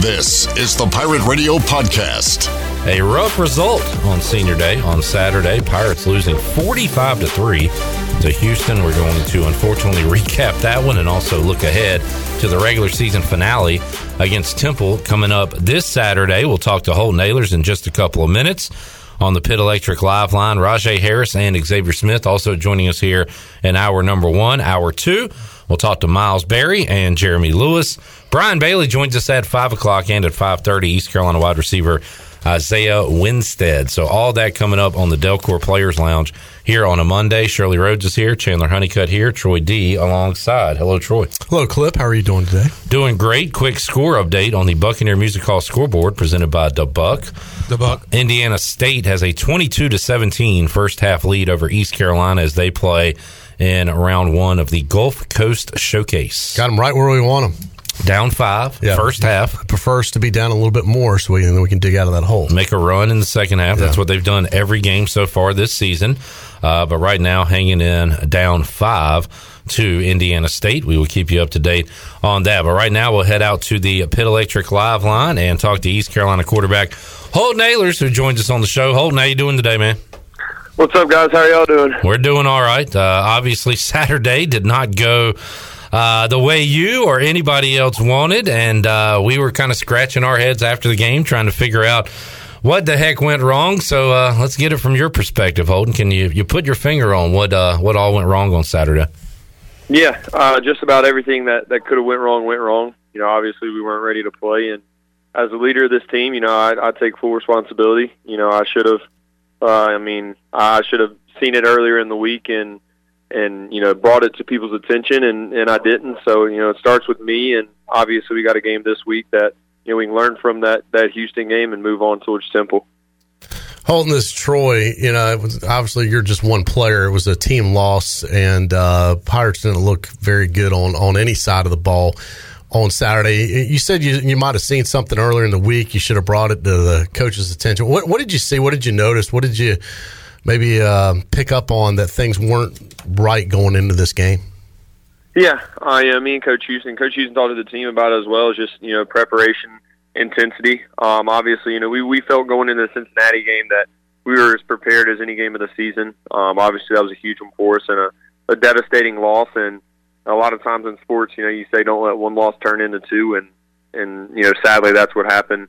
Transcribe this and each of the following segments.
This is the Pirate Radio Podcast. A rough result on Senior Day on Saturday. Pirates losing 45-3 to Houston. We're going to unfortunately recap that one and also look ahead to the regular season finale against Temple coming up this Saturday. We'll talk to Holton Ahlers in just a couple of minutes. On the Pitt Electric Live Line, Rajay Harris and Xavier Smith also joining us here in hour number one. Hour two, we'll talk to Miles Berry and Jeremy Lewis. Brian Bailey joins us at 5 o'clock and at 5:30, East Carolina wide receiver Isaiah Winstead. So all that coming up on the Delcor Players Lounge here on a Monday. Shirley Rhodes is here, Chandler Honeycutt here, Troy D alongside. Hello, Troy. Hello, Clip. How are you doing today? Doing great. Quick score update on the Buccaneer Music Hall scoreboard presented by DeBuck. DeBuck. Indiana State has a 22-17 first half lead over East Carolina as they play in round one of the Gulf Coast Showcase. Got them right where we want them. Down 5, yeah. First half. Prefers to be down a little bit more so then we can dig out of that hole. Make a run in the second half. Yeah. That's what they've done every game so far this season. But right now, hanging in down 5 to Indiana State. We will keep you up to date on that. But right now, we'll head out to the Pitt Electric Live Line and talk to East Carolina quarterback Holton Ahlers, who joins us on the show. Holton, how you doing today, man? What's up, guys? How are y'all doing? We're doing all right. Obviously, Saturday did not go the way you or anybody else wanted, and we were kind of scratching our heads after the game trying to figure out what the heck went wrong. So let's get it from your perspective, Holton. Can you put your finger on what all went wrong on Saturday? Yeah, just about everything that could have went wrong. You know, obviously we weren't ready to play, and as a leader of this team, you know, I take full responsibility. You know, I should have seen it earlier in the week and you know, brought it to people's attention, and I didn't. So, you know, it starts with me, and obviously we got a game this week that, you know, we can learn from that Houston game and move on towards Temple. Holton, this is Troy. You know, it was, obviously you're just one player. It was a team loss, and Pirates didn't look very good on any side of the ball on Saturday. You said you might have seen something earlier in the week. You should have brought it to the coach's attention. What did you see? What did you notice? What did you maybe pick up on that things weren't right going into this game? Yeah, me and Coach Houston. Coach Houston talked to the team about it as well. As just, you know, preparation, intensity. Obviously, you know, we felt going into the Cincinnati game that we were as prepared as any game of the season. Obviously, that was a huge one for us and a devastating loss. And a lot of times in sports, you know, you say don't let one loss turn into two. And you know, sadly, that's what happened,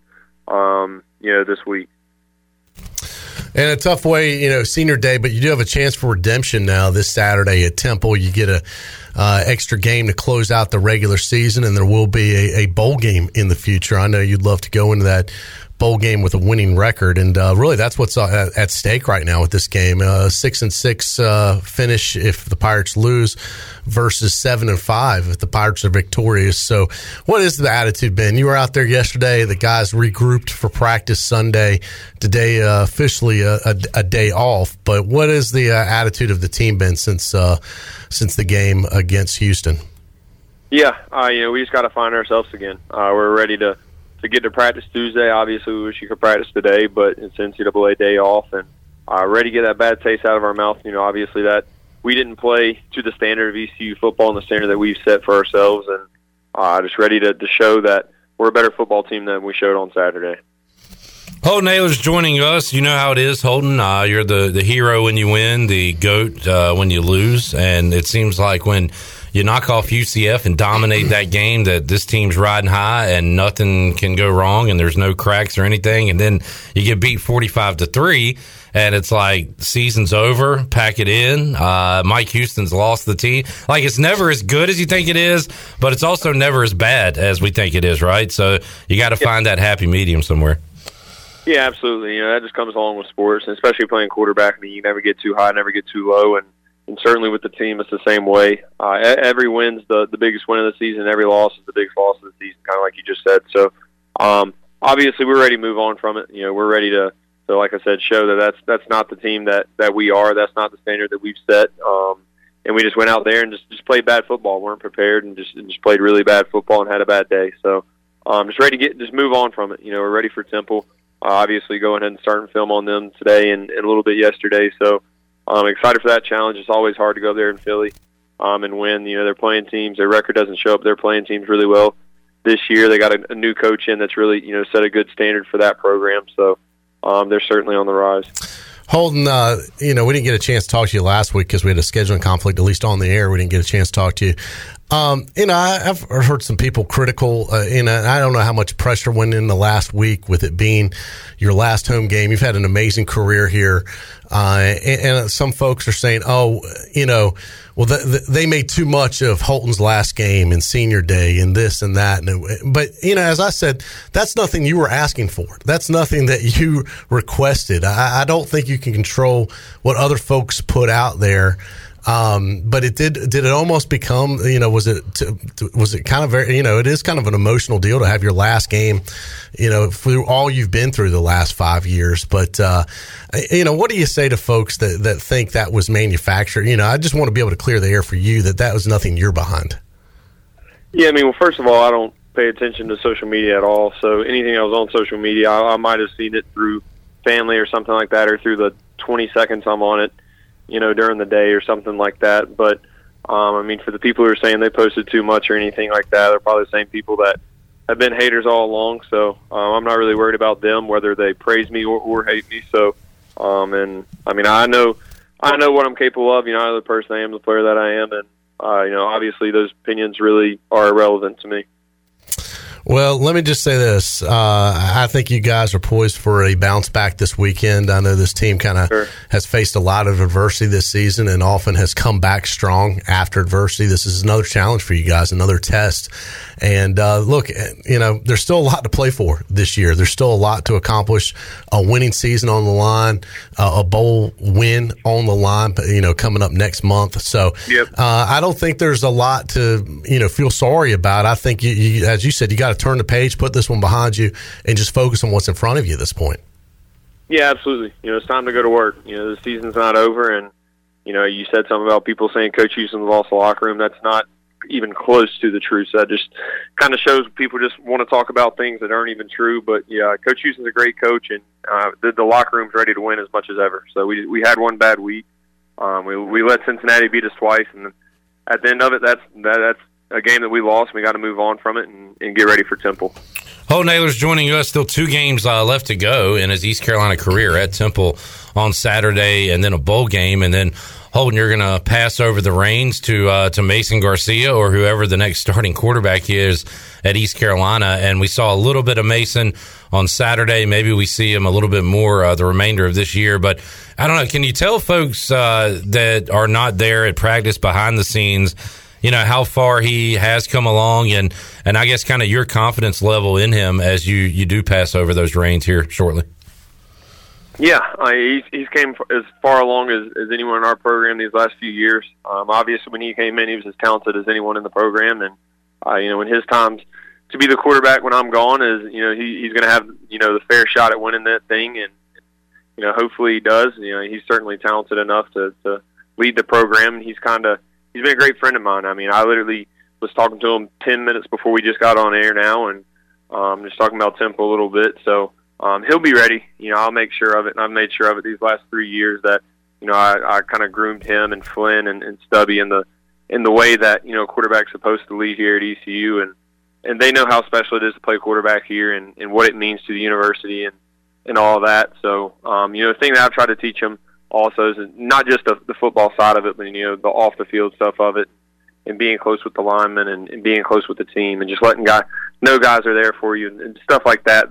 you know, this week. And a tough way, you know, Senior Day, but you do have a chance for redemption now this Saturday at Temple. You get a extra game to close out the regular season, and there will be a bowl game in the future. I know you'd love to go into that bowl game with a winning record, and really that's what's at stake right now with this game. 6-6 finish if the Pirates lose versus 7-5 if the Pirates are victorious. So what is the attitude been? You were out there yesterday. The guys regrouped for practice Sunday. Today officially a day off, but what is the attitude of the team been since the game against Houston? Yeah, you know, we just got to find ourselves again. We're ready to get to practice Tuesday. Obviously, we wish you could practice today, but it's NCAA day off, and ready to get that bad taste out of our mouth. You know, obviously that we didn't play to the standard of ECU football and the standard that we've set for ourselves, and just ready to show that we're a better football team than we showed on Saturday. Holton Ahlers joining us. You know how it is, Holton. You're the hero when you win, the GOAT when you lose, and it seems like when you knock off UCF and dominate that game, that this team's riding high and nothing can go wrong and there's no cracks or anything, and then you get beat 45-3 and it's like season's over, pack it in. Mike Houston's lost the team. Like, it's never as good as you think it is, but it's also never as bad as we think it is, right? So you got to find that happy medium somewhere. Yeah, absolutely. You know, that just comes along with sports, and especially playing quarterback. I mean, you never get too high, never get too low, and certainly with the team, it's the same way. Every win's the biggest win of the season. Every loss is the biggest loss of the season, kind of like you just said. So, obviously, we're ready to move on from it. You know, we're ready to like I said, show that's not the team that we are. That's not the standard that we've set. And we just went out there and just played bad football. Weren't prepared and just played really bad football and had a bad day. So, just ready to just move on from it. You know, we're ready for Temple. Obviously, going ahead and starting film on them today and a little bit yesterday. So, I'm excited for that challenge. It's always hard to go there in Philly and win. You know, they're playing teams. Their record doesn't show up. They're playing teams really well this year. They got a new coach in that's really, you know, set a good standard for that program. So they're certainly on the rise. Holton, you know, we didn't get a chance to talk to you last week because we had a scheduling conflict, at least on the air. We didn't get a chance to talk to you. You know, I've heard some people critical, and I don't know how much pressure went in the last week with it being your last home game. You've had an amazing career here. And some folks are saying, oh, you know, well, they made too much of Holton's last game and senior day and this and that. But, you know, as I said, that's nothing you were asking for. That's nothing that you requested. I don't think you can control what other folks put out there. But it did it almost become, you know, was it kind of very, you know, it is kind of an emotional deal to have your last game, you know, through all you've been through the last 5 years. But, you know, what do you say to folks that think that was manufactured? You know, I just want to be able to clear the air for you that was nothing you're behind. Yeah, I mean, well, first of all, I don't pay attention to social media at all. So anything that was on social media, I might have seen it through family or something like that, or through the 20 seconds I'm on it, you know, during the day or something like that. But, I mean, for the people who are saying they posted too much or anything like that, they're probably the same people that have been haters all along. So I'm not really worried about them, whether they praise me or hate me. So, and, I mean, I know what I'm capable of. You know, I know the person I am, the player that I am. And, you know, obviously those opinions really are irrelevant to me. Well, let me just say this. I think you guys are poised for a bounce back this weekend. I know this team kind of has faced a lot of adversity this season and often has come back strong after adversity. This is another challenge for you guys, another test. And look, you know, there's still a lot to play for this year. There's still a lot to accomplish. A winning season on the line, a bowl win on the line, you know, coming up next month. So yep. I don't think there's a lot to, you know, feel sorry about. I think, you as you said, you got to turn the page, put this one behind you, and just focus on what's in front of you at this point. Yeah, absolutely. You know, it's time to go to work. You know, the season's not over, and, you know, you said something about people saying Coach Houston lost the locker room. That's not even close to the truth. That just kind of shows people just want to talk about things that aren't even true. But, yeah, Coach Houston's a great coach, and the locker room's ready to win as much as ever. So we had one bad week. We let Cincinnati beat us twice, and at the end of it, that's a game that we lost. We got to move on from it and get ready for Temple. Holton Ahlers joining us. Still 2 games left to go in his East Carolina career, at Temple on Saturday and then a bowl game. And then, Holton, you're going to pass over the reins to Mason Garcia or whoever the next starting quarterback is at East Carolina. And we saw a little bit of Mason on Saturday. Maybe we see him a little bit more the remainder of this year. But I don't know. Can you tell folks that are not there at practice behind the scenes, you know, how far he has come along and I guess kind of your confidence level in him as you do pass over those reins here shortly? Yeah, he's came as far along as anyone in our program these last few years. Obviously, when he came in, he was as talented as anyone in the program. And, you know, in his times to be the quarterback when I'm gone is, you know, he's going to have, you know, the fair shot at winning that thing. And, you know, hopefully he does. You know, he's certainly talented enough to lead the program. And he's been a great friend of mine. I mean, I literally was talking to him 10 minutes before we just got on air now, and just talking about Temple a little bit. So he'll be ready. You know, I'll make sure of it, and I've made sure of it these last 3 years that, you know, I kind of groomed him and Flynn and Stubby in the way that, you know, a quarterback's supposed to lead here at ECU, and they know how special it is to play quarterback here and what it means to the university and all that. So, you know, the thing that I've tried to teach him also is not just the football side of it, but, you know, the off-the-field stuff of it and being close with the linemen and being close with the team and just letting guys are there for you and stuff like that,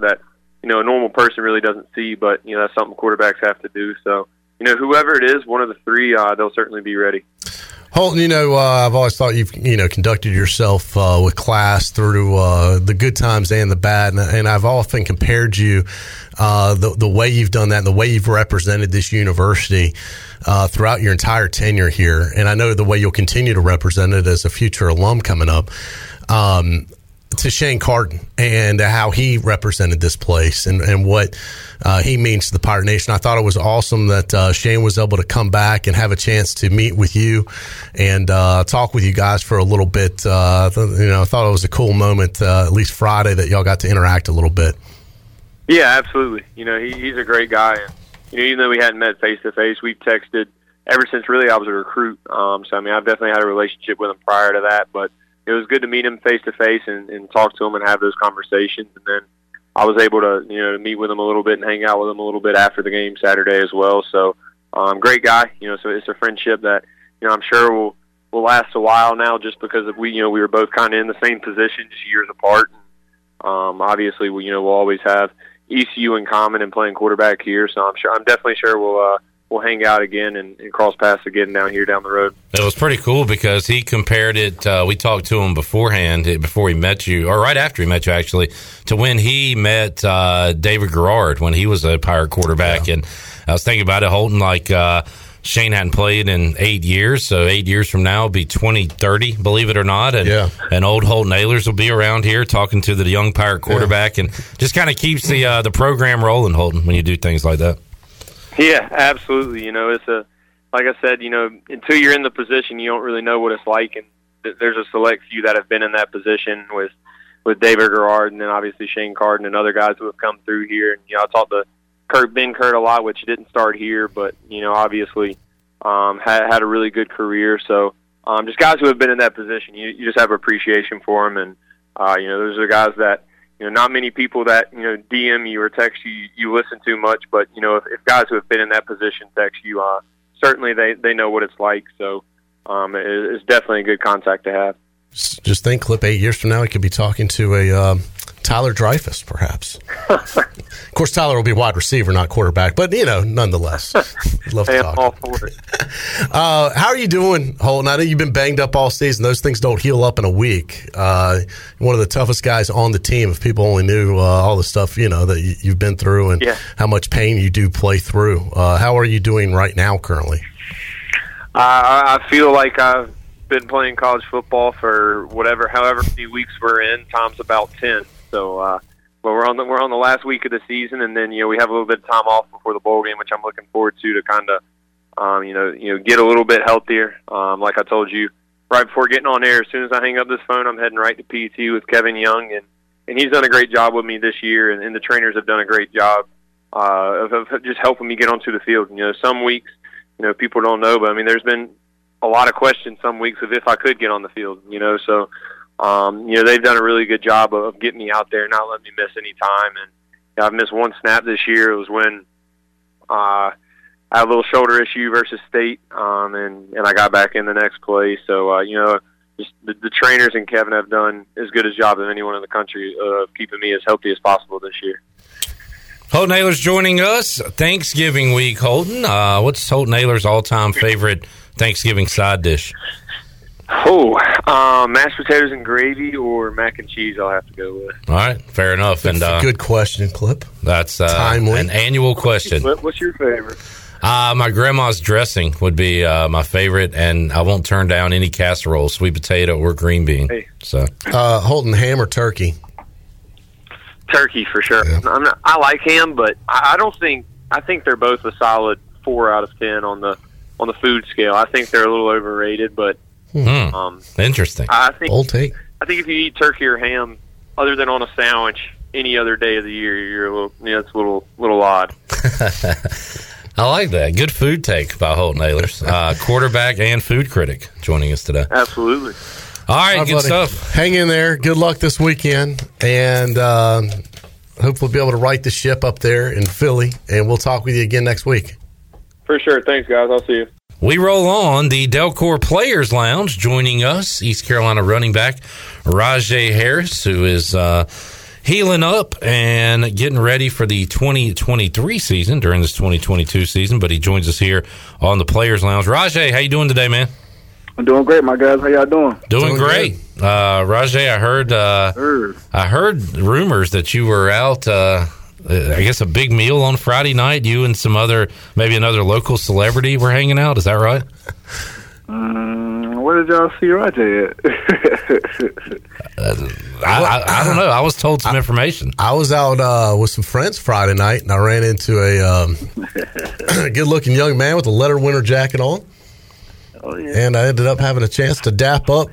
you know, a normal person really doesn't see, but, you know, that's something quarterbacks have to do. So, you know, whoever it is, one of the three, they'll certainly be ready. Holton, you know, I've always thought you've, you know, conducted yourself with class through the good times and the bad, and I've often compared you the way you've done that, and the way you've represented this university throughout your entire tenure here, and I know the way you'll continue to represent it as a future alum coming up. To Shane Carden and how he represented this place and what he means to the Pirate Nation. I thought it was awesome that Shane was able to come back and have a chance to meet with you and talk with you guys for a little bit. You know, I thought it was a cool moment, at least Friday, that y'all got to interact a little bit. Yeah, absolutely. You know, he's a great guy. And, you know, even though we hadn't met face-to-face, we've texted ever since really I was a recruit. So, I mean, I've definitely had a relationship with him prior to that, but it was good to meet him face to face and talk to him and have those conversations. And then I was able to, you know, to meet with him a little bit and hang out with him a little bit after the game Saturday as well. So, great guy, you know. So it's a friendship that, you know, I'm sure will last a while now, just because we, you know, we were both kind of in the same position, just years apart. Obviously, we, you know, we'll always have ECU in common and playing quarterback here. So I'm definitely sure we'll hang out again and cross paths again down here down the road. It was pretty cool because he compared it. We talked to him beforehand, before he met you, or right after he met you, actually, to when he met David Garrard when he was a Pirate quarterback. Yeah. And I was thinking about it, Holton, like Shane hadn't played in 8 years, so 8 years from now will be 2030, believe it or not. And, yeah, and old Holton Ahlers will be around here talking to the young Pirate quarterback, yeah, and just kind of keeps the program rolling, Holton, when you do things like that. Yeah, absolutely. You know, it's like I said, you know, until you're in the position, you don't really know what it's like. And there's a select few that have been in that position with David Garrard, and then obviously Shane Carden and other guys who have come through here. And, you know, I talked to Ben Kurt a lot, which didn't start here, but, you know, obviously had a really good career. So just guys who have been in that position, you just have appreciation for them. And, you know, those are guys that, you know, not many people that, you know, DM you or text you, you listen to much, but, you know, if guys who have been in that position text you, certainly they know what it's like. So it's definitely a good contact to have. Just think, Clip, 8 years from now, he could be talking to a Tyler Dreyfus, perhaps. Of course, Tyler will be wide receiver, not quarterback, but, you know, nonetheless. Love to talk. All for it. How are you doing, Holton? I know you've been banged up all season. Those things don't heal up in a week. One of the toughest guys on the team, if people only knew all the stuff, you know, that you've been through and yeah, how much pain you do play through. How are you doing right now currently? I feel like I've been playing college football for however many weeks we're in, times about 10. So, but we're on the last week of the season, and then, you know, we have a little bit of time off before the bowl game, which I'm looking forward to kind of, you know, get a little bit healthier. Like I told you right before getting on air, as soon as I hang up this phone, I'm heading right to PT with Kevin Young, and he's done a great job with me this year, and the trainers have done a great job of just helping me get onto the field. You know, some weeks, you know, people don't know, but I mean, there's been a lot of questions some weeks of if I could get on the field, you know. So, you know, they've done a really good job of getting me out there, not letting me miss any time. And you know, I've missed one snap this year. It was when I had a little shoulder issue versus State, and I got back in the next play. So, you know, just the trainers and Kevin have done as good a job as anyone in the country of keeping me as healthy as possible this year. Holton Ahlers joining us. Thanksgiving week, Holton. What's Holton Ahlers' all-time favorite Thanksgiving side dish? Oh, mashed potatoes and gravy or mac and cheese, I'll have to go with. All right, fair enough. That's a good question, Clip. That's timely. An annual question. Clip, what's your favorite? My grandma's dressing would be my favorite, and I won't turn down any casserole, sweet potato or green bean. Hey. So, Holton, ham or turkey? Turkey, for sure. Yeah. I like ham, but I think they're both a solid 4 out of 10 on the food scale. I think they're a little overrated, but interesting. I think if you eat turkey or ham, other than on a sandwich, any other day of the year, you're a little, you know, it's a little odd. I like that. Good food take by Holton Ahlers, quarterback and food critic, joining us today. Absolutely. All right, good stuff. Hang in there. Good luck this weekend, and hopefully be able to right the ship up there in Philly. And we'll talk with you again next week. For sure. Thanks, guys. I'll see you. We roll on. The Delcor Players Lounge joining us, East Carolina running back Rajay Harris, who is healing up and getting ready for the 2023 season during this 2022 season. But he joins us here on the Players Lounge. Rajay, how you doing today, man? I'm doing great, my guys. How y'all doing? Doing great. Rajay, I heard rumors that you were out, I guess, a big meal on Friday night. You and some other, maybe another local celebrity were hanging out. Is that right? Where did y'all see Rajay at? I don't know. I was told some information. I was out with some friends Friday night, and I ran into a good-looking young man with a letter winter jacket on. Oh, yeah. And I ended up having a chance to dap up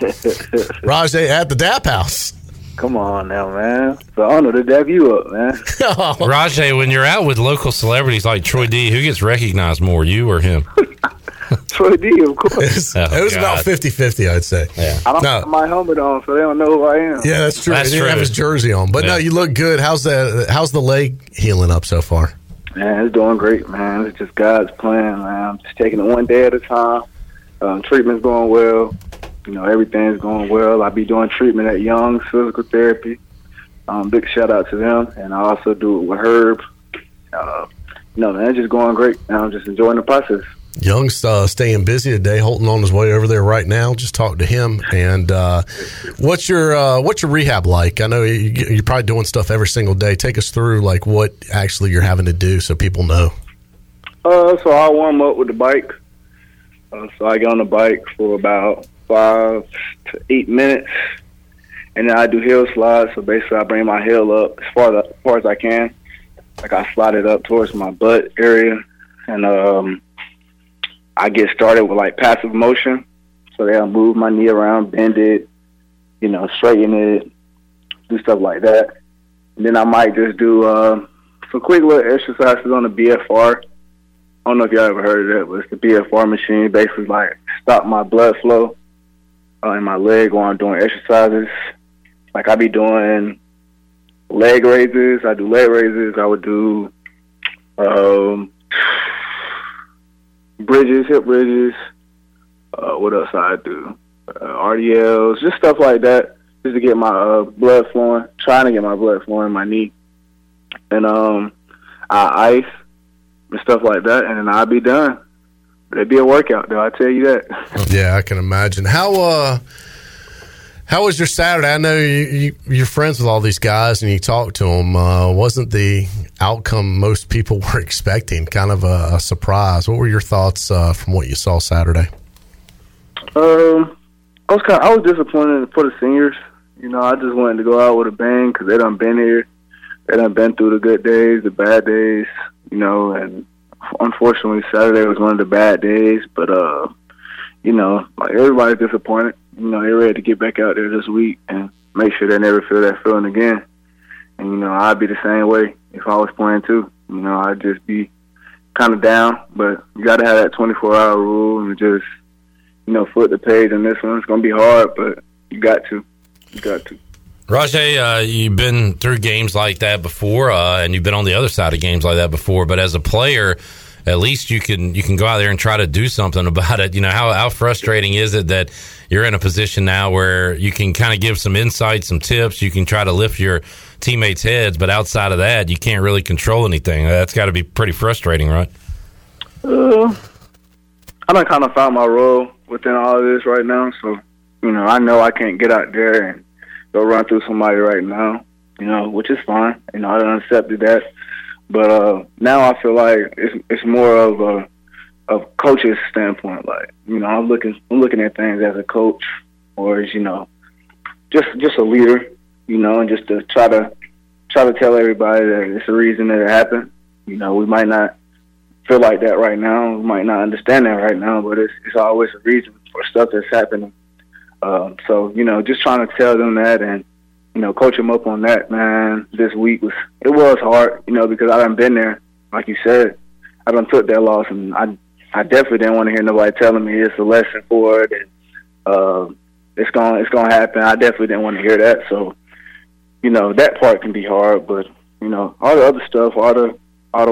Rajay at the Dap House. Come on now, man. It's an honor to dap you up, man. Oh. Rajay, when you're out with local celebrities like Troy D, who gets recognized more, you or him? Troy D, of course. It was about 50-50, I'd say. Yeah. I don't have my helmet on, so they don't know who I am. Yeah, that's true. He didn't have his jersey on. But no, you look good. How's the leg healing up so far? Man, it's doing great, man. It's just God's plan, man. I'm just taking it one day at a time. Treatment's going well. You know, everything's going well. I be doing treatment at Young's Physical Therapy. Big shout-out to them. And I also do it with Herb. No, man, it's just going great. I'm just enjoying the process. Young's staying busy today. Holton on his way over there right now. Just talk to him. And what's your rehab like? I know you're probably doing stuff every single day. Take us through like what actually you're having to do so people know. So I warm up with the bike. So I get on the bike for about 5 to 8 minutes, and then I do heel slides. So basically, I bring my heel up as far as I can. Like I slide it up towards my butt area, and I get started with like passive motion. So they'll move my knee around, bend it, you know, straighten it, do stuff like that. And then I might just do some quick little exercises on the BFR. I don't know if y'all ever heard of that, but it's the BFR machine. Basically, like stop my blood flow in my leg while I'm doing exercises. Like I be doing leg raises. I do leg raises. I would do bridges, hip bridges. What else I do? RDLs, just stuff like that, just to get my blood flowing. Trying to get my blood flowing in my knee, and I ice and stuff like that, and then I'll be done. But it'd be a workout, though. I tell you that. Yeah, I can imagine. How was your Saturday? I know you're friends with all these guys and you talk to them. Wasn't the outcome most people were expecting kind of a surprise? What were your thoughts from what you saw Saturday? I was disappointed for the seniors. You know, I just wanted to go out with a bang because they done been here. They done been through the good days, the bad days, you know, and unfortunately Saturday was one of the bad days. But, you know, like everybody's disappointed. You know, they're ready to get back out there this week and make sure they never feel that feeling again. And, you know, I'd be the same way if I was playing too. You know, I'd just be kind of down. But you got to have that 24-hour rule and just, you know, foot the page on this one. It's going to be hard, but you got to. You got to. Rajay, you've been through games like that before, and you've been on the other side of games like that before. But as a player, at least you can go out there and try to do something about it. You know, how frustrating is it that you're in a position now where you can kind of give some insight, some tips, you can try to lift your teammates' heads, but outside of that, you can't really control anything. That's got to be pretty frustrating, right? I done kind of found my role within all of this right now. So, you know I can't get out there and go run through somebody right now, you know, which is fine. You know, I done accepted that. But now I feel like it's more of a coach's standpoint. Like, you know, I'm looking at things as a coach, or as, you know, just a leader, you know, and just to try to tell everybody that it's a reason that it happened. You know, we might not feel like that right now, we might not understand that right now, but it's always a reason for stuff that's happening. So, you know, just trying to tell them that and, you know, coach him up on that, man. This week was hard, you know, because I done been there. Like you said, I done took that loss, and I definitely didn't want to hear nobody telling me it's a lesson for it, and it's gonna happen. I definitely didn't want to hear that. So, you know, that part can be hard, but you know, all the other stuff, all the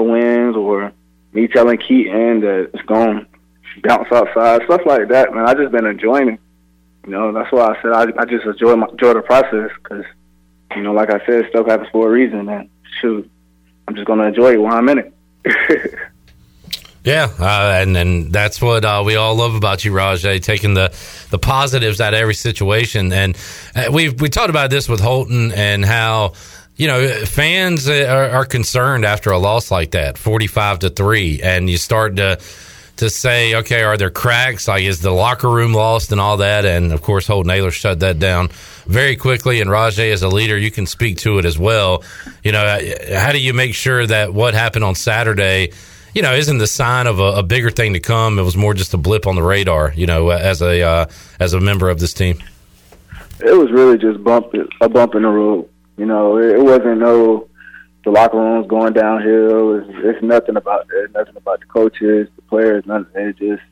wins, or me telling Keaton that it's gonna bounce outside, stuff like that, man. I just been enjoying it. You know, that's why I said I just enjoy the process because, you know, like I said, stuff happens for a reason. And, shoot, I'm just going to enjoy it while I'm in it. And that's what we all love about you, Rajay, taking the positives out of every situation. And we talked about this with Holton and how, you know, fans are concerned after a loss like that, 45-3, and you start to say, okay, are there cracks? Like, is the locker room lost and all that? And, of course, Holton Ahlers shut that down very quickly. And Rajay, as a leader, you can speak to it as well. You know, how do you make sure that what happened on Saturday, you know, isn't the sign of a bigger thing to come? It was more just a blip on the radar, you know, as a member of this team. It was really just a bump in the road. You know, it wasn't no the locker room's going downhill. It's nothing about that. Nothing about the coaches, the players, nothing. It just,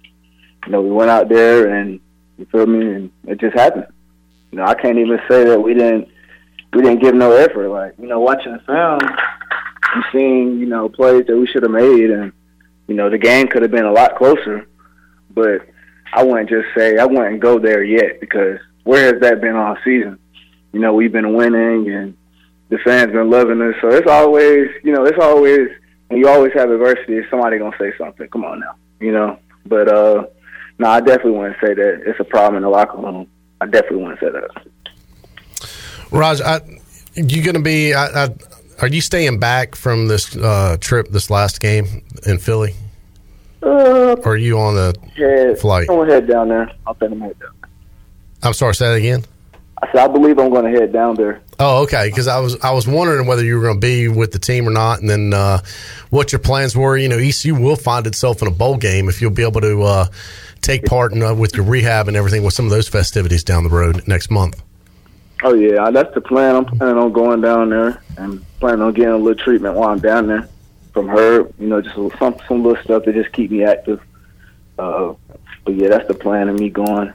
you know, we went out there and, you feel me, and it just happened. You know, I can't even say that we didn't give no effort. Like, you know, watching the film, I'm seeing, you know, plays that we should have made, and, you know, the game could have been a lot closer. But I wouldn't go there yet, because where has that been all season? You know, we've been winning and the fans been loving us. So it's always, and you always have adversity. Somebody going to say something. Come on now, you know. But, no, I definitely wouldn't say that it's a problem in the locker room. I definitely wouldn't say that. Raj, are you staying back from this trip, this last game in Philly? Or are you on the flight? I'm going to head down there. I'll send him head down. I'm sorry, say that again? I said, I believe I'm going to head down there. Oh, okay, because I was wondering whether you were going to be with the team or not, and then what your plans were. You know, ECU will find itself in a bowl game if you'll be able to take part in, with your rehab and everything with some of those festivities down the road next month. Oh, yeah, that's the plan. I'm planning on going down there and planning on getting a little treatment while I'm down there from her. You know, just some little stuff to just keep me active. But, yeah, that's the plan of me going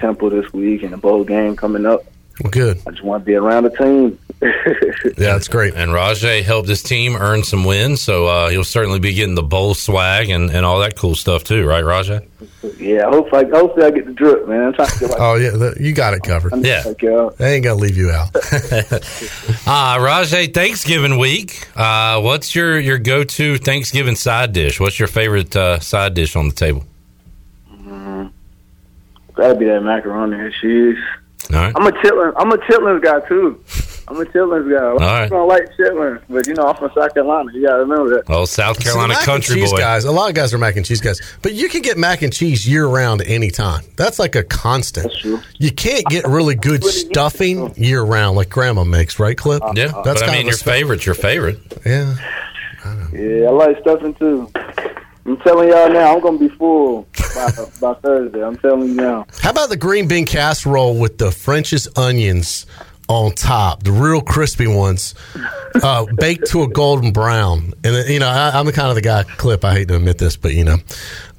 Temple this week and the bowl game coming up. Well, good. I just want to be around the team. Yeah, that's great. And Rajay helped his team earn some wins, so he'll certainly be getting the bowl swag and all that cool stuff too, right, Rajay? Yeah, hopefully I get the drip, man. I'm trying to get like oh, yeah, you got it covered. Yeah. They ain't going to leave you out. Rajay, Thanksgiving week, what's your go-to Thanksgiving side dish? What's your favorite side dish on the table? That'd be that macaroni and cheese. All right. I'm a chitlins guy too. All right. I don't like chitlins, but you know I'm from South Carolina. You got to remember that. Oh, South Carolina country boy. Guys, a lot of guys are mac and cheese guys, but you can get mac and cheese year round anytime. That's like a constant. That's true. You can't get really good stuffing year round like Grandma makes, right, Clip? Yeah, that's but I mean your favorite. Yeah. I don't know. Yeah, I like stuffing too. I'm telling y'all now, I'm going to be full by Thursday. I'm telling you now. How about the green bean casserole with the French's onions on top, the real crispy ones, baked to a golden brown? And, you know, I'm the kind of the guy, Clip, I hate to admit this, but, you know,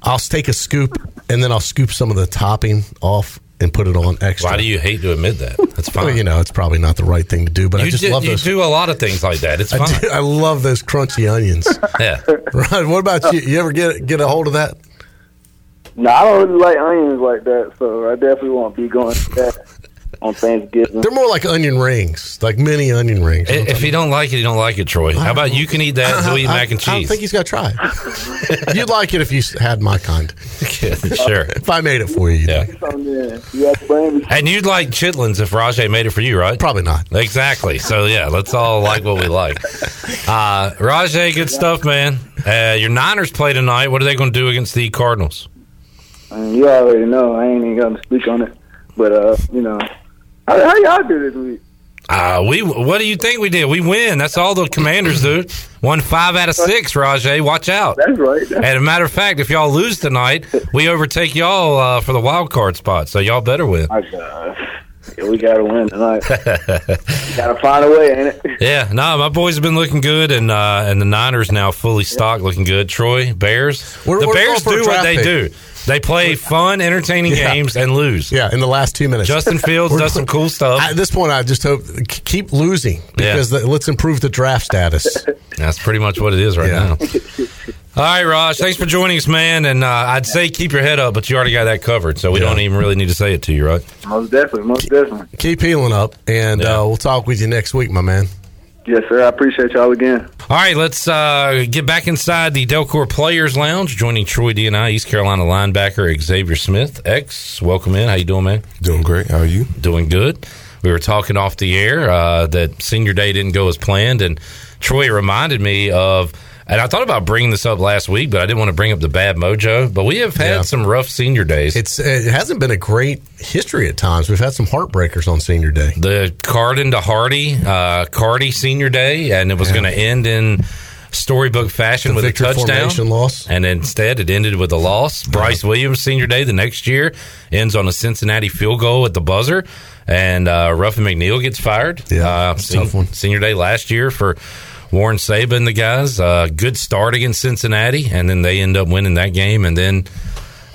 I'll take a scoop, and then I'll scoop some of the topping off and put it on extra. Why do you hate to admit that? That's fine. Well, you know, it's probably not the right thing to do, but I just love those. You do a lot of things like that. It's fine. I love those crunchy onions. Yeah. Ryan, what about you? You ever get a hold of that? No, I don't really like onions like that, so I definitely won't be going to that on Thanksgiving. They're more like onion rings, like mini onion rings. If you don't like it, you don't like it, Troy. How about you can eat that and he'll eat mac and cheese? I don't think he's got to try it. You'd like it if you had my kind. Yeah, sure. If I made it for you. Yeah. And you'd like chitlins if Rajay made it for you, right? Probably not. Exactly. So, yeah, let's all like what we like. Rajay, good stuff, man. Your Niners play tonight. What are they going to do against the Cardinals? You already know. I ain't even going to speak on it. But, you know, how y'all do this week? What do you think we did? We win. That's all the Commanders do. Won 5 out of 6, Rajay. Watch out. That's right. And a matter of fact, if y'all lose tonight, we overtake y'all for the wild card spot. So y'all better win. My gosh. Yeah, we got to win tonight. Got to find a way, ain't it? Yeah. No, my boys have been looking good, and the Niners now fully stocked, looking good. Troy, Bears. The Bears do what they do. They play fun, entertaining games and lose. Yeah, in the last 2 minutes. Justin Fields does some cool stuff. At this point, I just hope keep losing because let's improve the draft status. That's pretty much what it is right now. All right, Raj, thanks for joining us, man. And I'd say keep your head up, but you already got that covered, so we don't even really need to say it to you, right? Most definitely. Keep healing up, and we'll talk with you next week, my man. Yes, sir. I appreciate y'all again. All right, let's get back inside the Delcor Players Lounge, joining Troy D&I, East Carolina linebacker Xavier Smith. X, welcome in. How you doing, man? Doing great. How are you? Doing good. We were talking off the air that senior day didn't go as planned, and Troy reminded me of, and I thought about bringing this up last week, but I didn't want to bring up the bad mojo, but we have had some rough senior days. It hasn't been a great history at times. We've had some heartbreakers on senior day. The Carden to Hardy, Cardi senior day, and it was going to end in storybook fashion with a touchdown loss. And instead it ended with a loss. Bryce Williams senior day the next year ends on a Cincinnati field goal at the buzzer, and Ruffin McNeil gets fired. Yeah, tough one. Senior day last year for Warren Saban and the guys, good start against Cincinnati, and then they end up winning that game. And then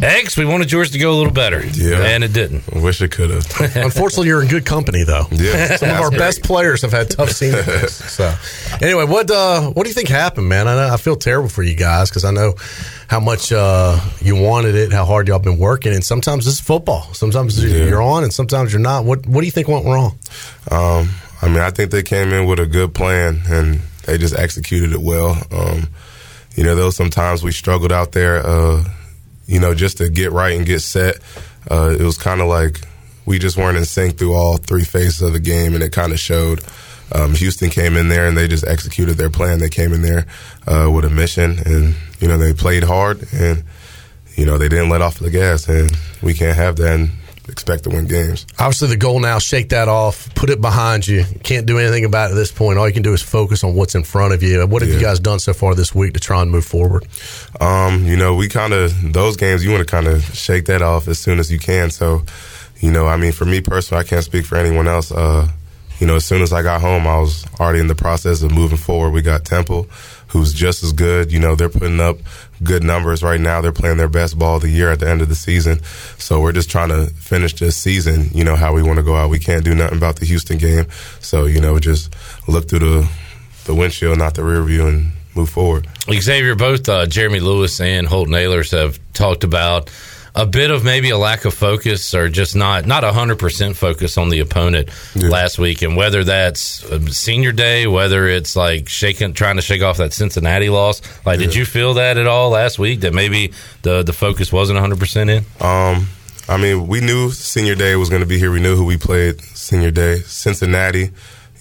X, we wanted yours to go a little better. Yeah. And it didn't. I wish it could have. Unfortunately, you're in good company, though. Yeah. Some of our best players have had tough seniors. So, anyway, what do you think happened, man? I feel terrible for you guys because I know how much you wanted it, how hard y'all been working. And sometimes it's football. Sometimes you're on and sometimes you're not. What do you think went wrong? I mean, I think they came in with a good plan and they just executed it well. You know, there was some times we struggled out there, you know, just to get right and get set. It was kind of like we just weren't in sync through all three phases of the game, and it kind of showed. Houston came in there, and they just executed their plan. They came in there with a mission, and, you know, they played hard, and, you know, they didn't let off the gas, and we can't have that and expect to win games. Obviously, the goal now, shake that off, put it behind you. Can't do anything about it at this point. All you can do is focus on what's in front of you. What have you guys done so far this week to try and move forward? You know, we kind of, those games, you want to kind of shake that off as soon as you can. So, you know, I mean, for me personally, I can't speak for anyone else. You know, as soon as I got home, I was already in the process of moving forward. We got Temple, who's just as good. You know, they're putting up good numbers right now. They're playing their best ball of the year at the end of the season. So we're just trying to finish this season, you know, how we want to go out. We can't do nothing about the Houston game. So, you know, just look through the windshield, not the rear view, and move forward. Xavier, both Jeremy Lewis and Holton Ahlers have talked about a bit of maybe a lack of focus or just not 100% focus on the opponent last week. And whether that's senior day, whether it's like trying to shake off that Cincinnati loss, like did you feel that at all last week that maybe the focus wasn't 100% in? I mean, we knew senior day was going to be here. We knew who we played senior day. Cincinnati,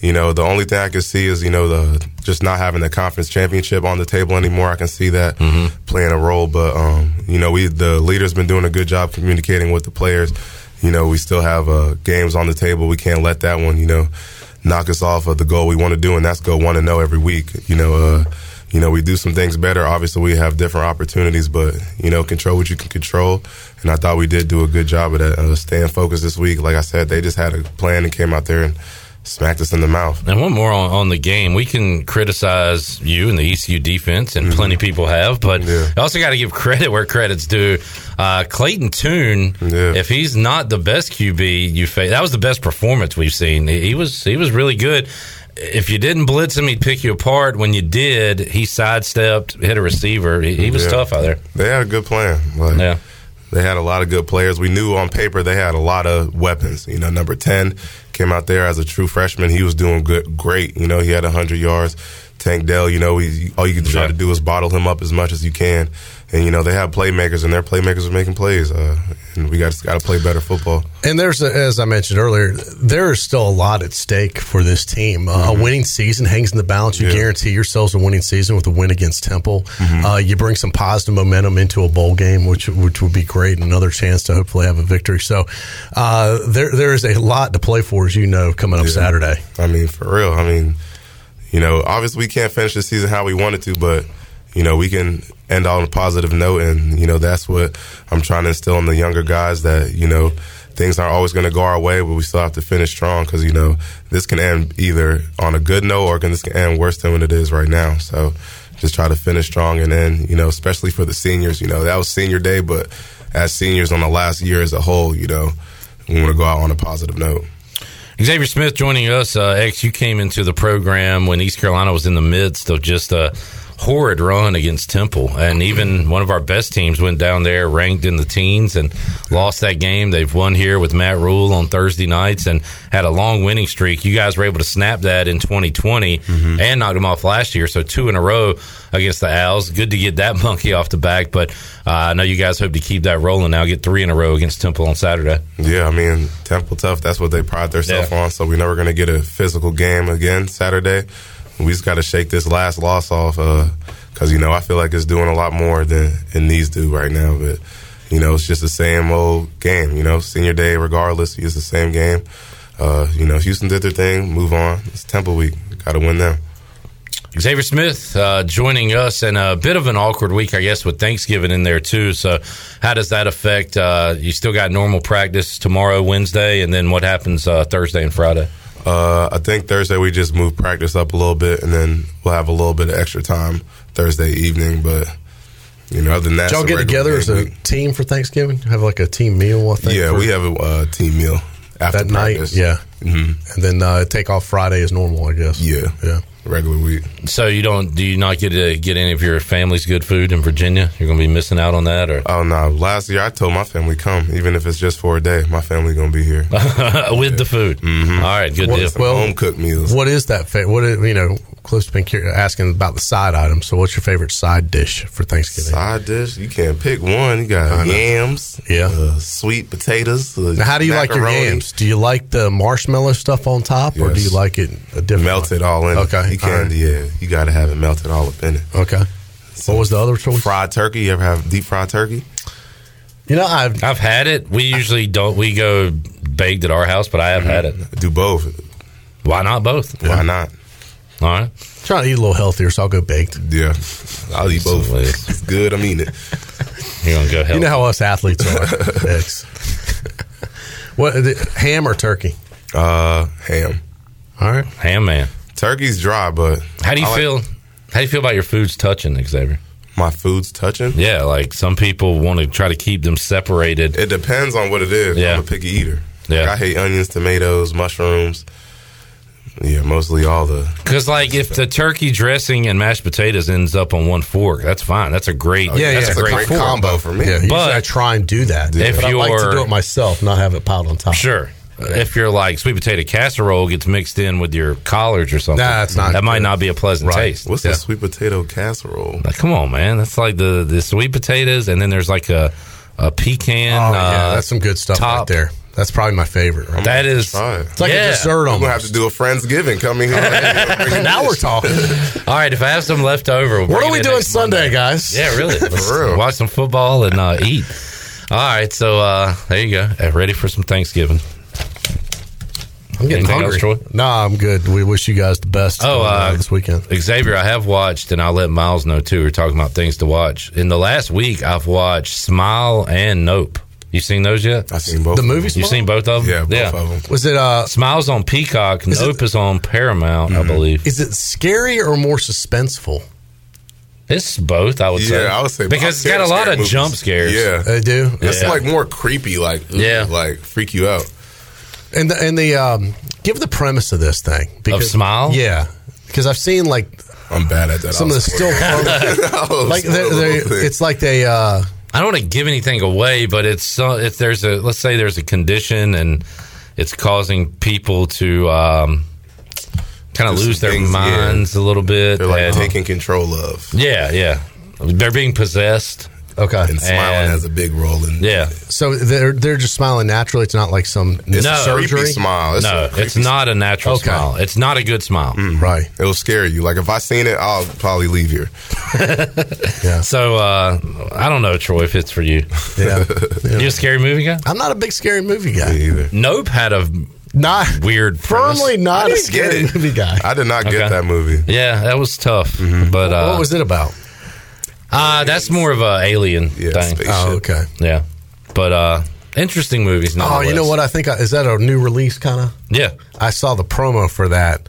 you know, the only thing I could see is, you know, just not having the conference championship on the table anymore. I can see that playing a role. But, you know, the leader's been doing a good job communicating with the players. You know, we still have games on the table. We can't let that one, you know, knock us off of the goal we want to do, and that's go 1-0 every week. You know, we do some things better. Obviously, we have different opportunities, but, you know, control what you can control. And I thought we did do a good job of that. Staying focused this week. Like I said, they just had a plan and came out there and smacked us in the mouth. And one more on the game. We can criticize you and the ECU defense, and plenty of people have, but I also got to give credit where credit's due. Clayton Tune, if he's not the best QB you face, that was the best performance we've seen. He was really good. If you didn't blitz him, he'd pick you apart. When you did, he sidestepped, hit a receiver. He was tough out there. They had a good plan. They had a lot of good players. We knew on paper they had a lot of weapons. You know, number 10 came out there as a true freshman. He was doing great. You know, he had 100 yards. Tank Dell, you know, all you can try to do is bottle him up as much as you can. And, you know, they have playmakers, and their playmakers are making plays. And we got to play better football. And there's, as I mentioned earlier, there is still a lot at stake for this team. A winning season hangs in the balance. You guarantee yourselves a winning season with a win against Temple. You bring some positive momentum into a bowl game, which would be great, and another chance to hopefully have a victory. So there is a lot to play for, as you know, coming up Saturday. I mean, for real. I mean, you know, obviously we can't finish the season how we wanted to, but, you know, we can end on a positive note. And, you know, that's what I'm trying to instill in the younger guys, that, you know, things aren't always going to go our way, but we still have to finish strong because, you know, this can end either on a good note or this can end worse than what it is right now. So just try to finish strong. And then, you know, especially for the seniors, you know, that was senior day, but as seniors on the last year as a whole, you know, we want to go out on a positive note. Xavier Smith joining us. X, you came into the program when East Carolina was in the midst of just a horrid run against Temple. And even one of our best teams went down there, ranked in the teens, and lost that game. They've won here with Matt Rule on Thursday nights and had a long winning streak. You guys were able to snap that in 2020 and knock them off last year. So 2 in a row against the Owls. Good to get that monkey off the back. But I know you guys hope to keep that rolling now, get 3 in a row against Temple on Saturday. Yeah, I mean, Temple tough. That's what they pride themselves on. So we're never going to get a physical game again Saturday. We just got to shake this last loss off because, you know, I feel like it's doing a lot more than it needs to right now. But, you know, it's just the same old game, you know, senior day regardless. It's the same game. You know, Houston did their thing. Move on. It's Temple week. Got to win them. Xavier Smith joining us, and a bit of an awkward week, I guess, with Thanksgiving in there, too. So how does that affect? You still got normal practice tomorrow, Wednesday, and then what happens Thursday and Friday? I think Thursday we just move practice up a little bit, and then we'll have a little bit of extra time Thursday evening. But You know, other than that, y'all get together as a team for Thanksgiving? Have like a team meal, I think? Yeah, we have a team meal after that practice. Night, yeah. Mm-hmm. And then take off Friday as normal, I guess. Yeah. Yeah. Regular week. So you don't? Do you not get to get any of your family's good food in Virginia? You're going to be missing out on that, or? Oh no! Last year I told my family come, even if it's just for a day. My family going to be here with the food. Mm-hmm. All right, good deal. Well, home cooked meals. What is that? What is, you know? Cliff's been asking about the side items. So what's your favorite side dish for Thanksgiving? Side dish? You can't pick one. You got yams. Yeah. Sweet potatoes. Now, how do you macaroni. Like your yams? Do you like the marshmallow stuff on top, yes. or do you like it a different melted all in? Okay. Yeah, you got to have it melted all up in it. Okay. So what was the other choice? Fried turkey. You ever have deep fried turkey? You know, I've had it. We usually don't. We go baked at our house, but I have had it. Do both. Why not both? Yeah. Why not? All right. I'm trying to eat a little healthier, so I'll go baked. Yeah. I'll eat both. It's good. I'm eating it. You're going to go healthy. You know how us athletes are. What, ham or turkey? Ham. All right. Ham, man. Turkey's dry, but how do you feel? How do you feel about your foods touching, Xavier? My foods touching? Yeah, like some people want to try to keep them separated. It depends on what it is. Yeah. I'm a picky eater. Yeah, like I hate onions, tomatoes, mushrooms. Yeah, mostly all the. Because like if the turkey dressing and mashed potatoes ends up on one fork, that's fine. That's a great. That's a great combo for me. Yeah, but I try and do that. Yeah. If I like to do it myself, not have it piled on top. Sure. If you're like sweet potato casserole gets mixed in with your collards or something, nah, it's not that good. Might not be a pleasant taste. What's a sweet potato casserole? Like, come on, man. That's like the sweet potatoes, and then there's like a pecan. Oh, yeah, that's some good stuff top. Right there. That's probably my favorite. Right? That is. It's like a dessert almost. We're going to have to do a Friendsgiving coming here. Now we're talking. All right, if I have some left over. What are we doing Sunday, guys? Yeah, really. For real. Watch some football and eat. All right, so there you go. Ready for some Thanksgiving. I'm getting hungry. Else, Troy? Nah, I'm good. We wish you guys the best this weekend. Xavier, I have watched, and I'll let Miles know, too. We're talking about things to watch. In the last week, I've watched Smile and Nope. You seen those yet? I've seen both. The movies? You seen both of them? Yeah, both of them. Was it Smile's on Peacock, Nope is on Paramount, I believe. Is it scary or more suspenseful? It's both, I would say. Yeah, I would say both. Because it's got a lot of movies. Jump scares. Yeah. They do? It's like more creepy, like, like freak you out. And the give the premise of this thing. Because, of Smile? Yeah. Because I've seen like... I'm bad at that. Some of the still... like it's like they... I don't want to give anything away, but it's if there's a... Let's say there's a condition and it's causing people to kind of lose their minds a little bit. They're like taking control of. Yeah, yeah. They're being possessed. Okay. And smiling has a big role in it. So they're just smiling naturally. It's not like some surgery smile. It's not a natural smile. It's not a good smile. Mm, right. It'll scare you. Like if I seen it, I'll probably leave here. Yeah. So I don't know, Troy, if it's for you. Yeah. You a scary movie guy? I'm not a big scary movie guy. Me either. Nope had a weird premise. Firmly not a scary movie guy. I did not get that movie. Yeah, that was tough. Mm-hmm. But what was it about? That's more of an alien thing. Spaceship. Oh, okay. Yeah. But interesting movies. Oh, you know what I think? Is that a new release kind of? Yeah. I saw the promo for that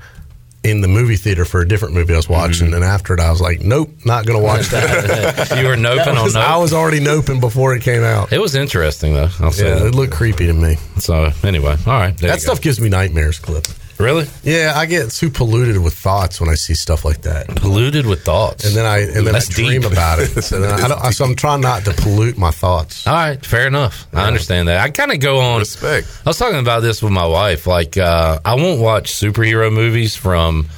in the movie theater for a different movie I was watching, and after it I was like, nope, not going to watch that. You were noping on Nope? I was already noping before it came out. It was interesting, though. I'll say that. It looked creepy to me. So, anyway. All right. That stuff gives me nightmares, Cliff. Really? Yeah, I get too polluted with thoughts when I see stuff like that. Polluted with thoughts, and then I dream about it. So, so I'm trying not to pollute my thoughts. All right, fair enough. Yeah. I understand that. I kind of go on. Respect. I was talking about this with my wife. Like, I won't watch superhero movies from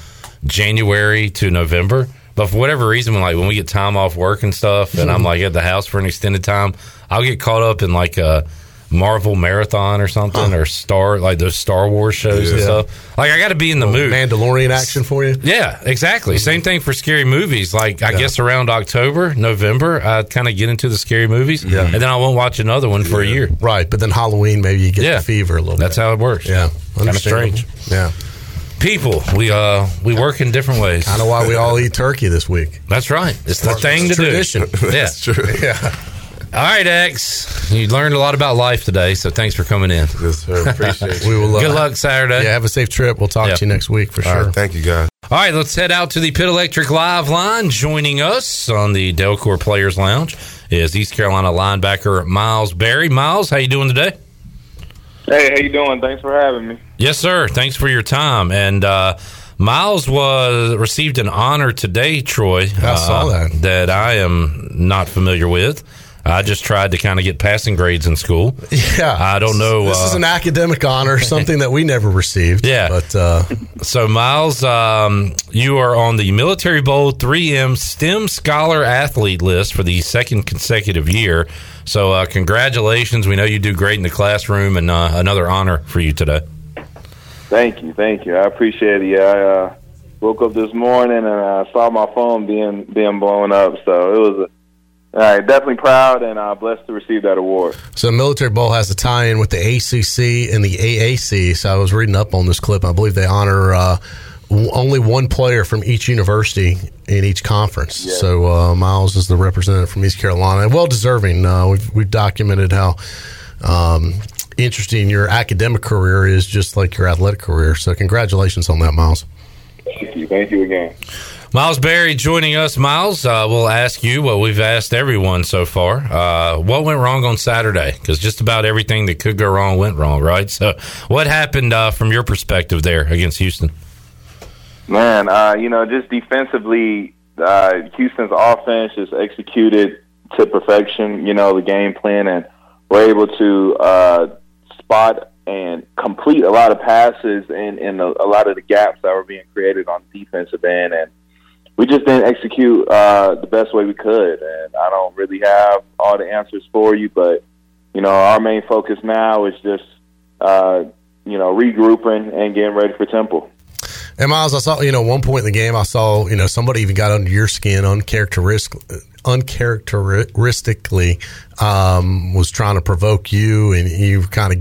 January to November, but for whatever reason, when we get time off work and stuff, and I'm like at the house for an extended time, I'll get caught up in like a Marvel Marathon or something, or those Star Wars shows and stuff. Like, I got to be in the mood. Mandalorian action for you? Yeah, exactly. Mm-hmm. Same thing for scary movies. Like, I guess around October, November, I kind of get into the scary movies, and then I won't watch another one for a year. Right, but then Halloween, maybe you get the fever a little bit. That's how it works. Yeah. Kind of strange. Yeah. People, we work in different ways. I know why we all eat turkey this week. That's right. It's the thing to tradition. Do. That's true. Yeah. All right, X. You learned a lot about life today, so thanks for coming in. Yes, sir. Appreciate it. We will love it. Good luck Saturday. Yeah, have a safe trip. We'll talk to you next week for sure. All right, thank you, guys. All right, let's head out to the Pitt Electric Live Line. Joining us on the Delcor Players Lounge is East Carolina linebacker Miles Berry. Miles, how you doing today? Hey, how you doing? Thanks for having me. Yes, sir. Thanks for your time. And Miles received an honor today, Troy. I saw that I am not familiar with. I just tried to kind of get passing grades in school. Yeah. I don't know. This is an academic honor, something that we never received. Yeah. But, so, Miles, you are on the Military Bowl 3M STEM Scholar Athlete list for the second consecutive year. So, congratulations. We know you do great in the classroom, and another honor for you today. Thank you. Thank you. I appreciate it. Yeah, I woke up this morning, and I saw my phone being blown up. So, it was definitely proud and blessed to receive that award. So Military Bowl has a tie-in with the ACC and the AAC. So I was reading up on this clip. I believe they honor only one player from each university in each conference. Yes. So Miles is the representative from East Carolina. And well-deserving. We've documented how interesting your academic career is, just like your athletic career. So congratulations on that, Miles. Thank you. Thank you again. Miles Berry joining us. Miles, we'll ask you what we've asked everyone so far. What went wrong on Saturday? Because just about everything that could go wrong went wrong, right? So what happened from your perspective there against Houston? Man, just defensively, Houston's offense just executed to perfection, the game plan, and were able to spot and complete a lot of passes in a lot of the gaps that were being created on the defensive end. And we just didn't execute the best way we could. And I don't really have all the answers for you, but, our main focus now is just, regrouping and getting ready for Temple. And, Miles, I saw, one point in the game, I saw, somebody even got under your skin uncharacteristically, was trying to provoke you, and you kind of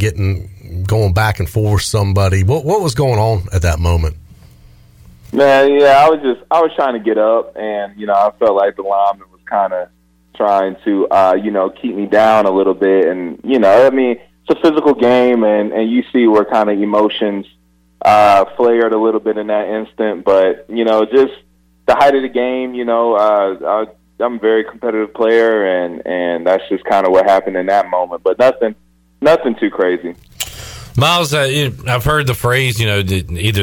going back and forth somebody. What was going on at that moment? Man, yeah, I was trying to get up, and I felt like the lineman was kind of trying to keep me down a little bit, and it's a physical game, and you see where kind of emotions flared a little bit in that instant, but just the height of the game, I'm a very competitive player, and that's just kind of what happened in that moment, but nothing too crazy. Miles, I've heard the phrase, either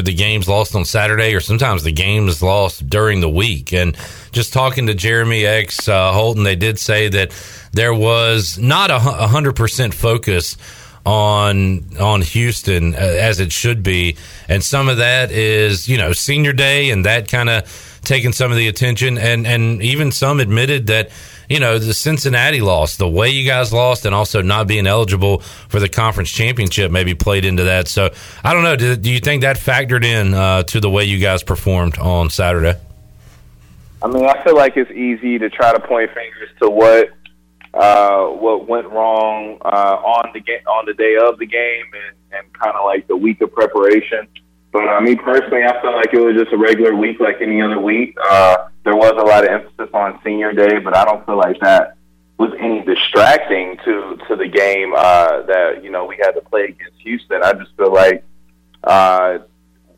the game's lost on Saturday or sometimes the game is lost during the week. And just talking to Jeremy X. Holton, they did say that there was not 100% focus on Houston as it should be. And some of that is, senior day and that kind of taking some of the attention. And even some admitted that, the Cincinnati loss, the way you guys lost, and also not being eligible for the conference championship maybe played into that. So, I don't know. Do you think that factored in to the way you guys performed on Saturday? I mean, I feel like it's easy to try to point fingers to what went wrong on the day of the game and kind of like the week of preparation. But me personally, I felt like it was just a regular week like any other week. There was a lot of emphasis on senior day, but I don't feel like that was any distracting to the game that we had to play against Houston. I just feel like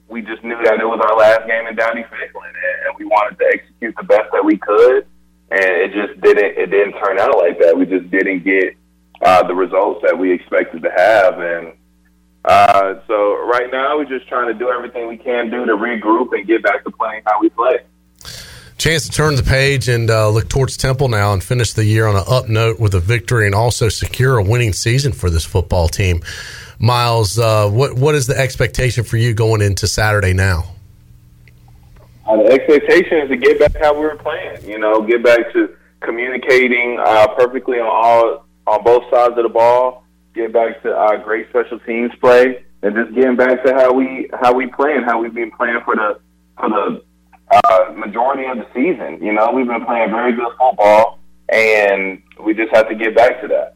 we just knew that it was our last game in Downey-Franklin, and we wanted to execute the best that we could, and it didn't turn out like that. We just didn't get the results that we expected to have, and so right now we're just trying to do everything we can do to regroup and get back to playing how we play. Chance to turn the page and look towards Temple now and finish the year on an up note with a victory and also secure a winning season for this football team. Miles, what is the expectation for you going into Saturday now? The expectation is to get back how we were playing, get back to communicating perfectly on both sides of the ball, get back to our great special teams play, and just getting back to how we play and how we've been playing for the majority of the season. We've been playing very good football, and we just have to get back to that.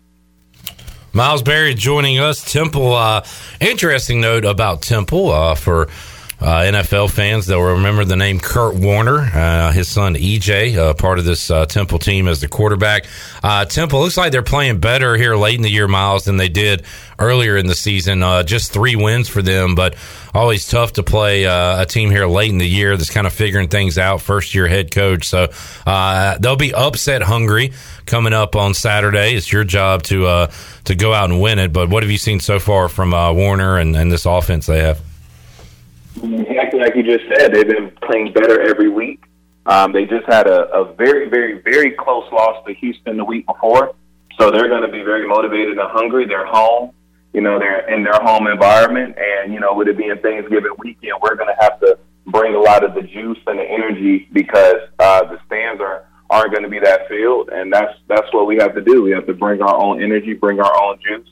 Miles Berry joining us. Temple, interesting note about Temple for NFL fans, they'll remember the name Kurt Warner, his son EJ, part of this Temple team as the quarterback. Temple looks like they're playing better here late in the year, Miles, than they did earlier in the season. Just 3 wins for them, but always tough to play a team here late in the year that's kind of figuring things out, first-year head coach. So they'll be upset hungry coming up on Saturday. It's your job to go out and win it. But what have you seen so far from Warner and this offense they have? Exactly like you just said, they've been playing better every week. They just had a very, very, very close loss to Houston the week before. So they're going to be very motivated and hungry. They're home. You know, they're in their home environment. And, you know, with it being Thanksgiving weekend, we're going to have to bring a lot of the juice and the energy because the stands aren't going to be that filled. And that's what we have to do. We have to bring our own energy, bring our own juice,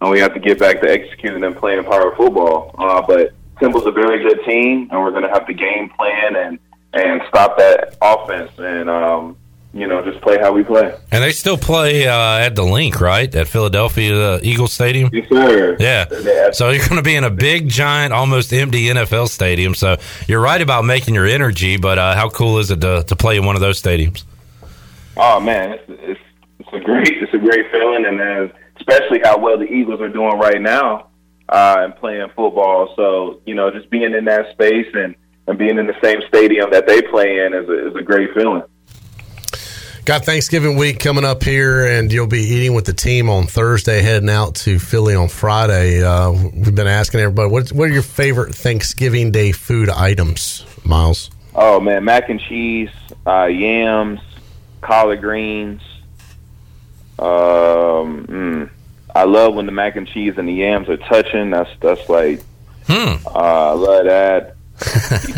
and we have to get back to executing and playing Pirate football. But Temple's a very good team, and we're going to have to game plan and stop that offense and, you know, just play how we play. And they still play at the Link, right, at Philadelphia Eagles Stadium? Yes, sir. Yeah. So you're going to be in a big, giant, almost empty NFL stadium. So you're right about making your energy, but how cool is it to play in one of those stadiums? Oh, man, it's a great feeling, and especially how well the Eagles are doing right now. And playing football. So, you know, just being in that space and being in the same stadium that they play in is a great feeling. Got Thanksgiving week coming up here, and you'll be eating with the team on Thursday, heading out to Philly on Friday. We've been asking everybody, what are your favorite Thanksgiving Day food items, Miles? Oh, man, mac and cheese, yams, collard greens. I love when the mac and cheese and the yams are touching. That's like, I love that.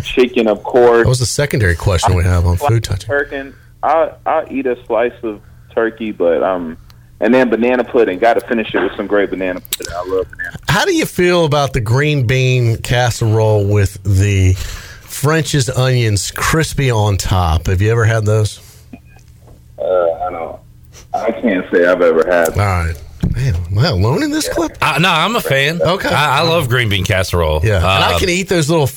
Chicken, of course. That was the secondary question we have on food touching. Turkey. I'll eat a slice of turkey, but and then banana pudding. Got to finish it with some great banana pudding. I love banana pudding. How do you feel about the green bean casserole with the French's onions crispy on top? Have you ever had those? I can't say I've ever had them. All right. Man, am I alone in this clip? No, I'm a fan. Okay, I love green bean casserole. Yeah, and I can eat those little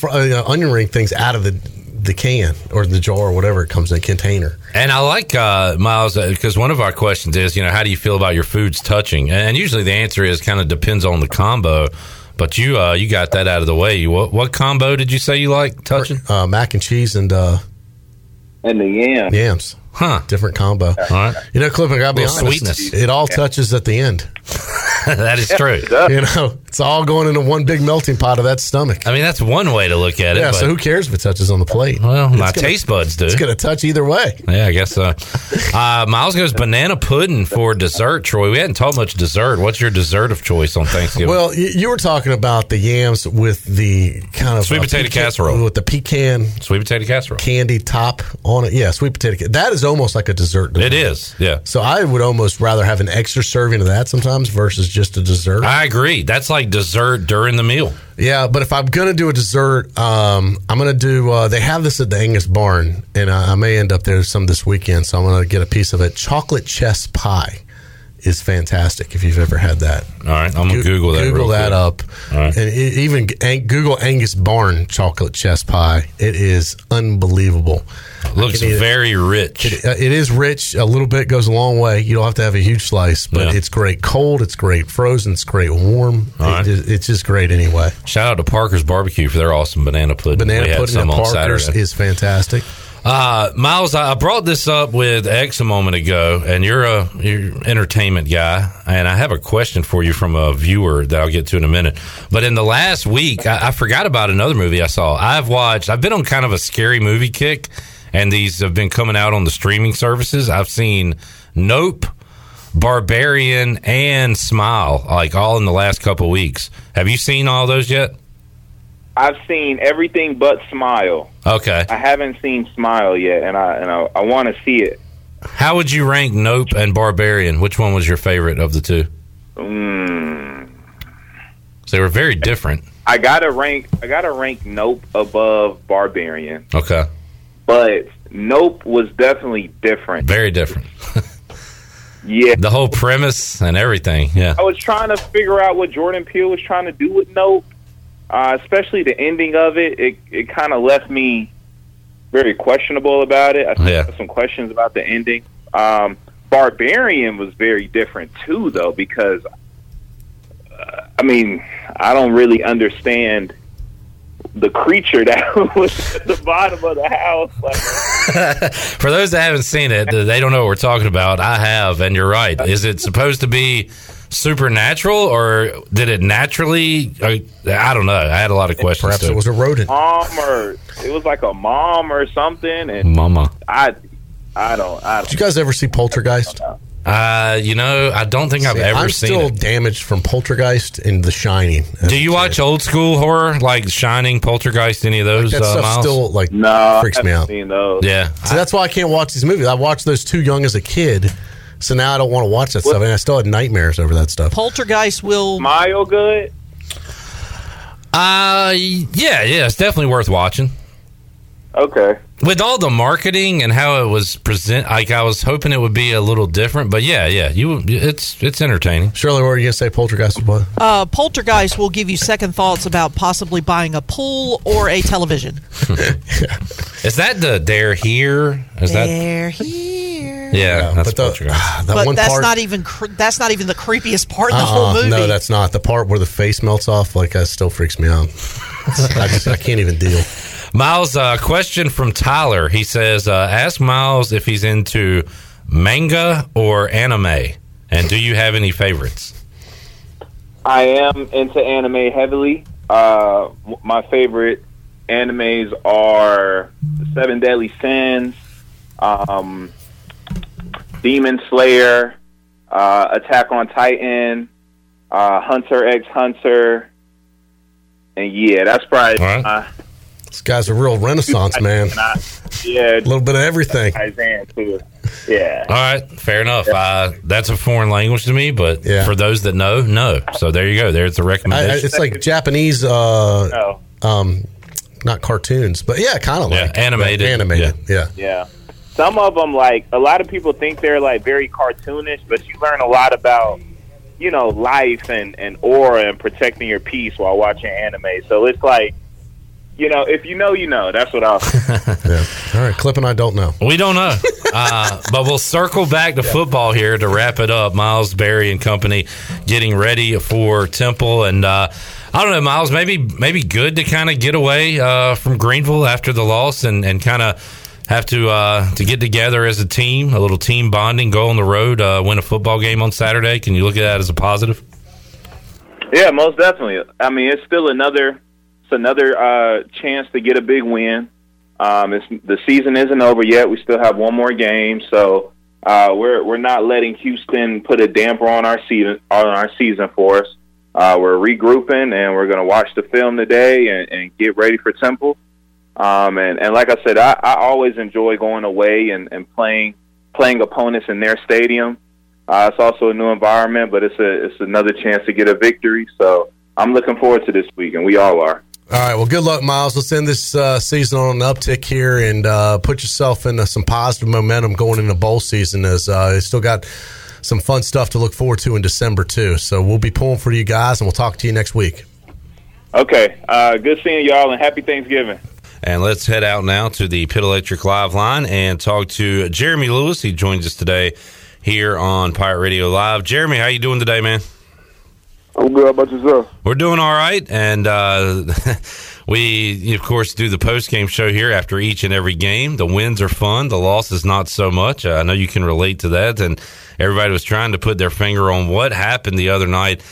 onion ring things out of the can or the jar or whatever it comes in, a container. And I like, Miles, because one of our questions is, you know, how do you feel about your foods touching? And usually the answer is kind of depends on the combo. But you got that out of the way. What combo did you say you like touching? Mac and cheese and the yams. Yams. Huh. Different combo. All right. You know, Cliff, I got to be honest. Sweetness. It all touches at the end. That is true. You know, it's all going into one big melting pot of that stomach. I mean, that's one way to look at it. Yeah, so who cares if it touches on the plate? Well, my taste buds do. It's going to touch either way. Yeah, I guess so. Miles goes banana pudding for dessert, Troy. We hadn't talked much dessert. What's your dessert of choice on Thanksgiving? Well, you were talking about the yams with the kind of... Sweet potato casserole. With the pecan... Sweet potato casserole. Candy top on it. Yeah, sweet potato. That is almost like a dessert. It is, yeah. So I would almost rather have an extra serving of that sometimes versus just a dessert. I agree. That's like dessert during the meal. Yeah, but if I'm going to do a dessert, I'm going to do, they have this at the Angus Barn, and I may end up there some this weekend, so I'm going to get a piece of it. Chocolate chess pie is fantastic if you've ever had that. All right, I'm going to Google that. Google that up. All right. And even Google Angus Barn chocolate chess pie. It is unbelievable. It looks very rich. It is rich. A little bit goes a long way. You don't have to have a huge slice, but It's great cold. It's great frozen. It's great warm. Right. It's just great anyway. Shout out to Parker's Barbecue for their awesome banana pudding. Banana pudding at Parker's is fantastic. Miles, I brought this up with X a moment ago, and you're an entertainment guy, and I have a question for you from a viewer that I'll get to in a minute. But in the last week, I forgot about another movie I saw. I've been on kind of a scary movie kick, and these have been coming out on the streaming services. I've seen Nope, Barbarian, and Smile, like all in the last couple weeks. Have you seen all those yet? I've seen everything but Smile. Okay. I haven't seen Smile yet, and I want to see it. How would you rank Nope and Barbarian? Which one was your favorite of the two? So they were very different. I gotta rank Nope above Barbarian. Okay. But Nope was definitely different. Very different. Yeah. The whole premise and everything, yeah. I was trying to figure out what Jordan Peele was trying to do with Nope. Especially the ending of it, it kind of left me very questionable about it. I think I had some questions about the ending. Barbarian was very different too, though, because I mean, I don't really understand the creature that was at the bottom of the house. Like, for those that haven't seen it, they don't know what we're talking about. I have, and you're right. Is it supposed to be supernatural, or did it naturally? I don't know. I had a lot of questions. Perhaps it was a rodent. It was like a mom or something. And Mama. I don't. Did you guys ever see Poltergeist? I don't think I've ever seen it. I'm still damaged from Poltergeist and The Shining. Do you watch old school horror, like Shining, Poltergeist, any of those? Like that stuff Miles? Still like freaks me out. Seen those. Yeah. So that's why I can't watch these movies. I watched those too young as a kid, so now I don't want to watch that stuff, and I still had nightmares over that stuff. Poltergeist will... Smile good? Yeah, it's definitely worth watching. Okay. With all the marketing and how it was present, like I was hoping it would be a little different, but it's entertaining. Shirley, what were you going to say? Poltergeist was what? Poltergeist will give you second thoughts about possibly buying a pool or a television. Is that the They're Here? They're Here. Yeah, that's Poltergeist. That's not even the creepiest part in the whole movie. No, that's not. The part where the face melts off, like that still freaks me out. I can't even deal. Miles, a question from Tyler. He says, ask Miles if he's into manga or anime, and do you have any favorites? I am into anime heavily. My favorite animes are The Seven Deadly Sins, Demon Slayer, Attack on Titan, Hunter x Hunter, and that's probably... This guy's a real renaissance man. A little bit of everything. Yeah. All right, fair enough. That's a foreign language to me, but for those that know. So there you go. There's a recommendation. It's like Japanese, not cartoons, but kind of like animated. Yeah. Some of them, like a lot of people think they're like very cartoonish, but you learn a lot about life and aura and protecting your peace while watching anime. So it's like. If you know. That's what I'll say. All right, Clip and I don't know. We don't know. But we'll circle back to football here to wrap it up. Miles Berry and company getting ready for Temple. And I don't know, Miles, maybe good to kind of get away from Greenville after the loss and kind of have to get together as a team, a little team bonding, go on the road, win a football game on Saturday. Can you look at that as a positive? Yeah, most definitely. I mean, it's still another chance to get a big win. The season isn't over yet. We still have one more game, so we're not letting Houston put a damper on our season for us. We're regrouping, and we're going to watch the film today and get ready for Temple. And like I said, I always enjoy going away and playing opponents in their stadium. It's also a new environment, but it's another chance to get a victory. So I'm looking forward to this week, and we all are. All right, well, good luck, Miles. Let's end this season on an uptick here and put yourself into some positive momentum going into bowl season, as it's still got some fun stuff to look forward to in December, too. So we'll be pulling for you guys, and we'll talk to you next week. Okay. Good seeing y'all, and happy Thanksgiving. And let's head out now to the Pitt Electric Live Line and talk to Jeremy Lewis. He joins us today here on Pirate Radio Live. Jeremy, how you doing today, man? I'm good. How about yourself? We're doing all right, and we, of course, do the post-game show here after each and every game. The wins are fun. The loss is not so much. I know you can relate to that, and everybody was trying to put their finger on what happened the other night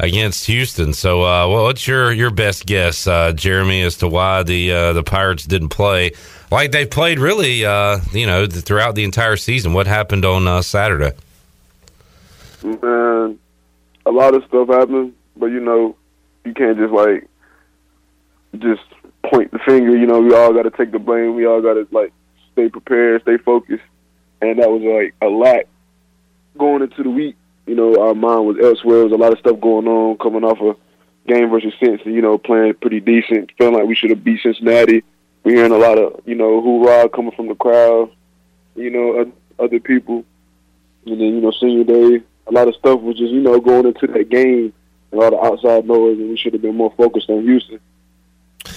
against Houston. So what's your best guess, Jeremy, as to why the Pirates didn't play like they played really throughout the entire season? What happened on Saturday? Man. A lot of stuff happened, but, you can't just, just point the finger. We all got to take the blame. We all got to, stay prepared, stay focused. And that was, a lot going into the week. Our mind was elsewhere. There was a lot of stuff going on, coming off a game versus Cincinnati, playing pretty decent, feeling like we should have beat Cincinnati. We're hearing a lot of, hoorah coming from the crowd, other people. And then, senior day. A lot of stuff was just, going into that game and all the outside noise, and we should have been more focused on Houston.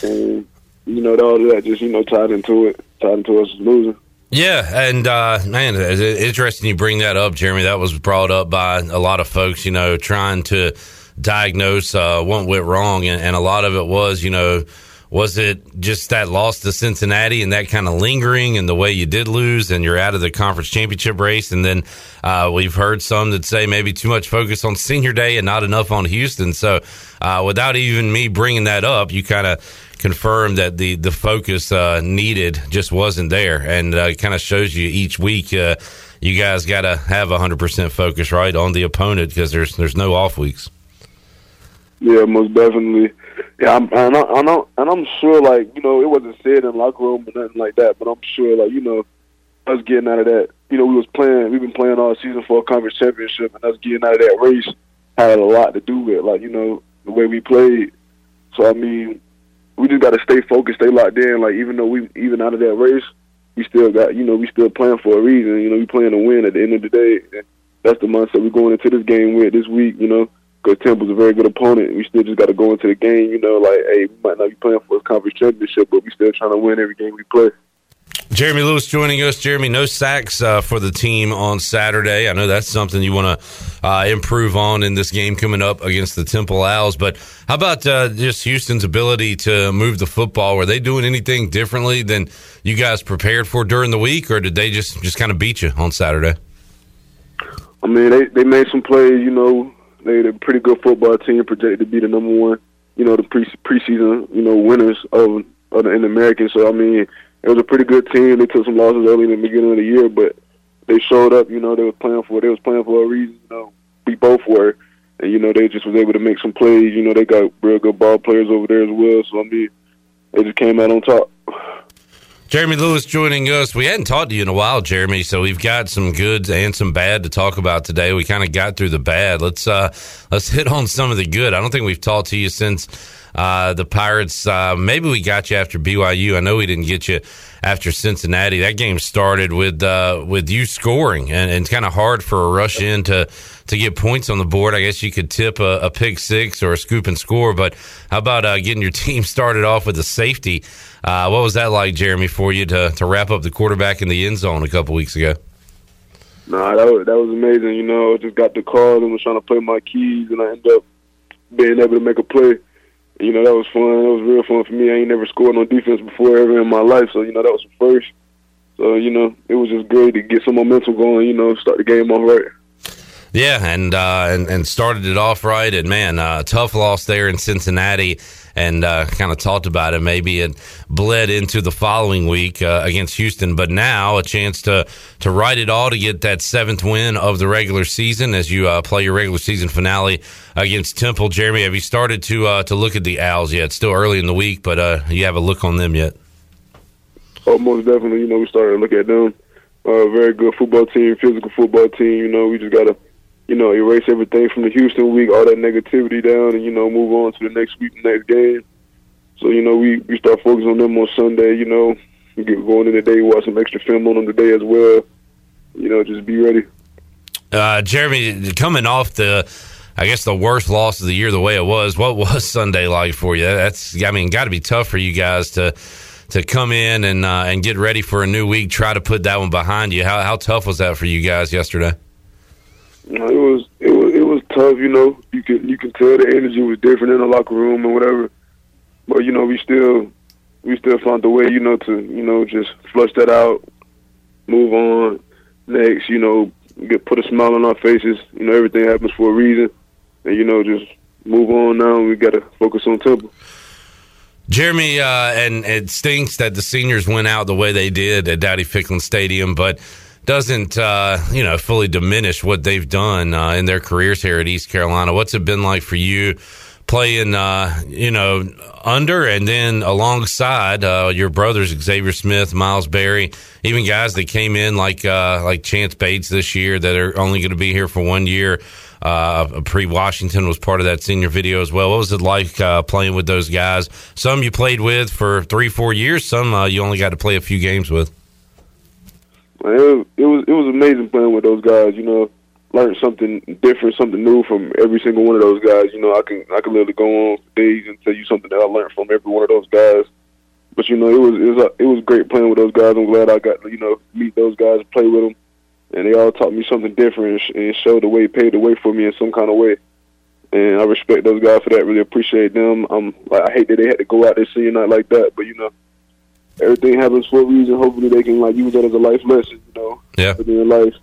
And, you know, all of that just, you know, tied into us losing. Yeah, and, man, it's interesting you bring that up, Jeremy. That was brought up by a lot of folks, you know, trying to diagnose what went wrong, and a lot of it was, you know, was it just that loss to Cincinnati and that kind of lingering and the way you did lose and you're out of the conference championship race? And then we've heard some that say maybe too much focus on senior day and not enough on Houston. So without even me bringing that up, you kind of confirmed that the focus needed just wasn't there. And it kind of shows you each week you guys got to have 100% focus, right, on the opponent because there's no off weeks. Yeah, most definitely. Yeah, I'm sure, like, you know, it wasn't said in locker room or nothing like that, but I'm sure, like, you know, us getting out of that, you know, we've been playing all season for a conference championship, and us getting out of that race had a lot to do with, like, you know, the way we played. So, I mean, we just got to stay focused, stay locked in. Like, even though even out of that race, we still got, you know, we still playing for a reason. You know, we playing to win at the end of the day. And that's the mindset we're going into this game with this week, you know. Because Temple's a very good opponent. We still just got to go into the game, you know, like, hey, we might not be playing for a conference championship, but we still trying to win every game we play. Jeremy Lewis joining us. Jeremy, no sacks for the team on Saturday. I know that's something you want to improve on in this game coming up against the Temple Owls. But how about just Houston's ability to move the football? Were they doing anything differently than you guys prepared for during the week, or did they just kind of beat you on Saturday? I mean, they made some plays, you know. They're a pretty good football team, projected to be the number one, you know, the preseason, you know, winners of the American. So, I mean, it was a pretty good team. They took some losses early in the beginning of the year, but they showed up, you know, they was playing for a reason, you know, we both were. And, you know, they just was able to make some plays. You know, they got real good ball players over there as well. So, I mean, they just came out on top. Jeremy Lewis joining us. We hadn't talked to you in a while, Jeremy, so we've got some good and some bad to talk about today. We kind of got through the bad. Let's hit on some of the good. I don't think we've talked to you since the Pirates. Maybe we got you after BYU. I know we didn't get you after Cincinnati. That game started with you scoring, and it's kind of hard for a rush in to get points on the board. I guess you could tip a pick six or a scoop and score, but how about getting your team started off with a safety? What was that like, Jeremy, for you to wrap up the quarterback in the end zone a couple weeks ago? Nah, that was amazing. You know, I just got the call and was trying to play my keys, and I ended up being able to make a play. You know, that was fun. That was real fun for me. I ain't never scored on defense before ever in my life, so, you know, that was the first. So, you know, it was just great to get some momentum going, you know, start the game off right. Yeah, and started it off right, and man, tough loss there in Cincinnati, and kind of talked about it. Maybe it bled into the following week against Houston, but now a chance to right it all, to get that 7th win of the regular season as you play your regular season finale against Temple. Jeremy, have you started to look at the Owls yet? It's still early in the week, but you have a look on them yet? Oh, most definitely. You know, we started to look at them. Very good football team, physical football team. You know, we just got to, you know, erase everything from the Houston week, all that negativity down, and, you know, move on to the next week, next game. So, you know, we start focusing on them on Sunday, you know, we get going in the day, watch some extra film on them today as well. You know, just be ready. Jeremy, coming off the worst loss of the year the way it was, what was Sunday like for you? That's, I mean, got to be tough for you guys to come in and get ready for a new week, try to put that one behind you. How tough was that for you guys yesterday? You know, it was tough. You know, you can tell the energy was different in the locker room and whatever. But, you know, we still found a way, you know, to, you know, just flush that out, move on next. You know, put a smile on our faces. You know, everything happens for a reason, and, you know, just move on now. We got to focus on Temple. Jeremy, and it stinks that the seniors went out the way they did at Dowdy Ficklin Stadium, but doesn't you know, fully diminish what they've done in their careers here at East Carolina. What's it been like for you playing you know, under and then alongside your brothers Xavier Smith, Miles Berry, even guys that came in like Chance Bates this year that are only going to be here for 1 year. Pre-Washington was part of that senior video as well. What was it like playing with those guys? Some you played with for 3-4 years. Some you only got to play a few games with. It was amazing playing with those guys. You know, learned something different, something new from every single one of those guys. You know, I can literally go on days and tell you something that I learned from every one of those guys. But you know, it was great playing with those guys. I'm glad I got to, you know, meet those guys, play with them, and they all taught me something different and showed the way, paved the way for me in some kind of way. And I respect those guys for that. Really appreciate them. I hate that they had to go out there senior night like that, but you know, everything happens for a reason. Hopefully, they can use that as a life lesson. You know, yeah, in their life,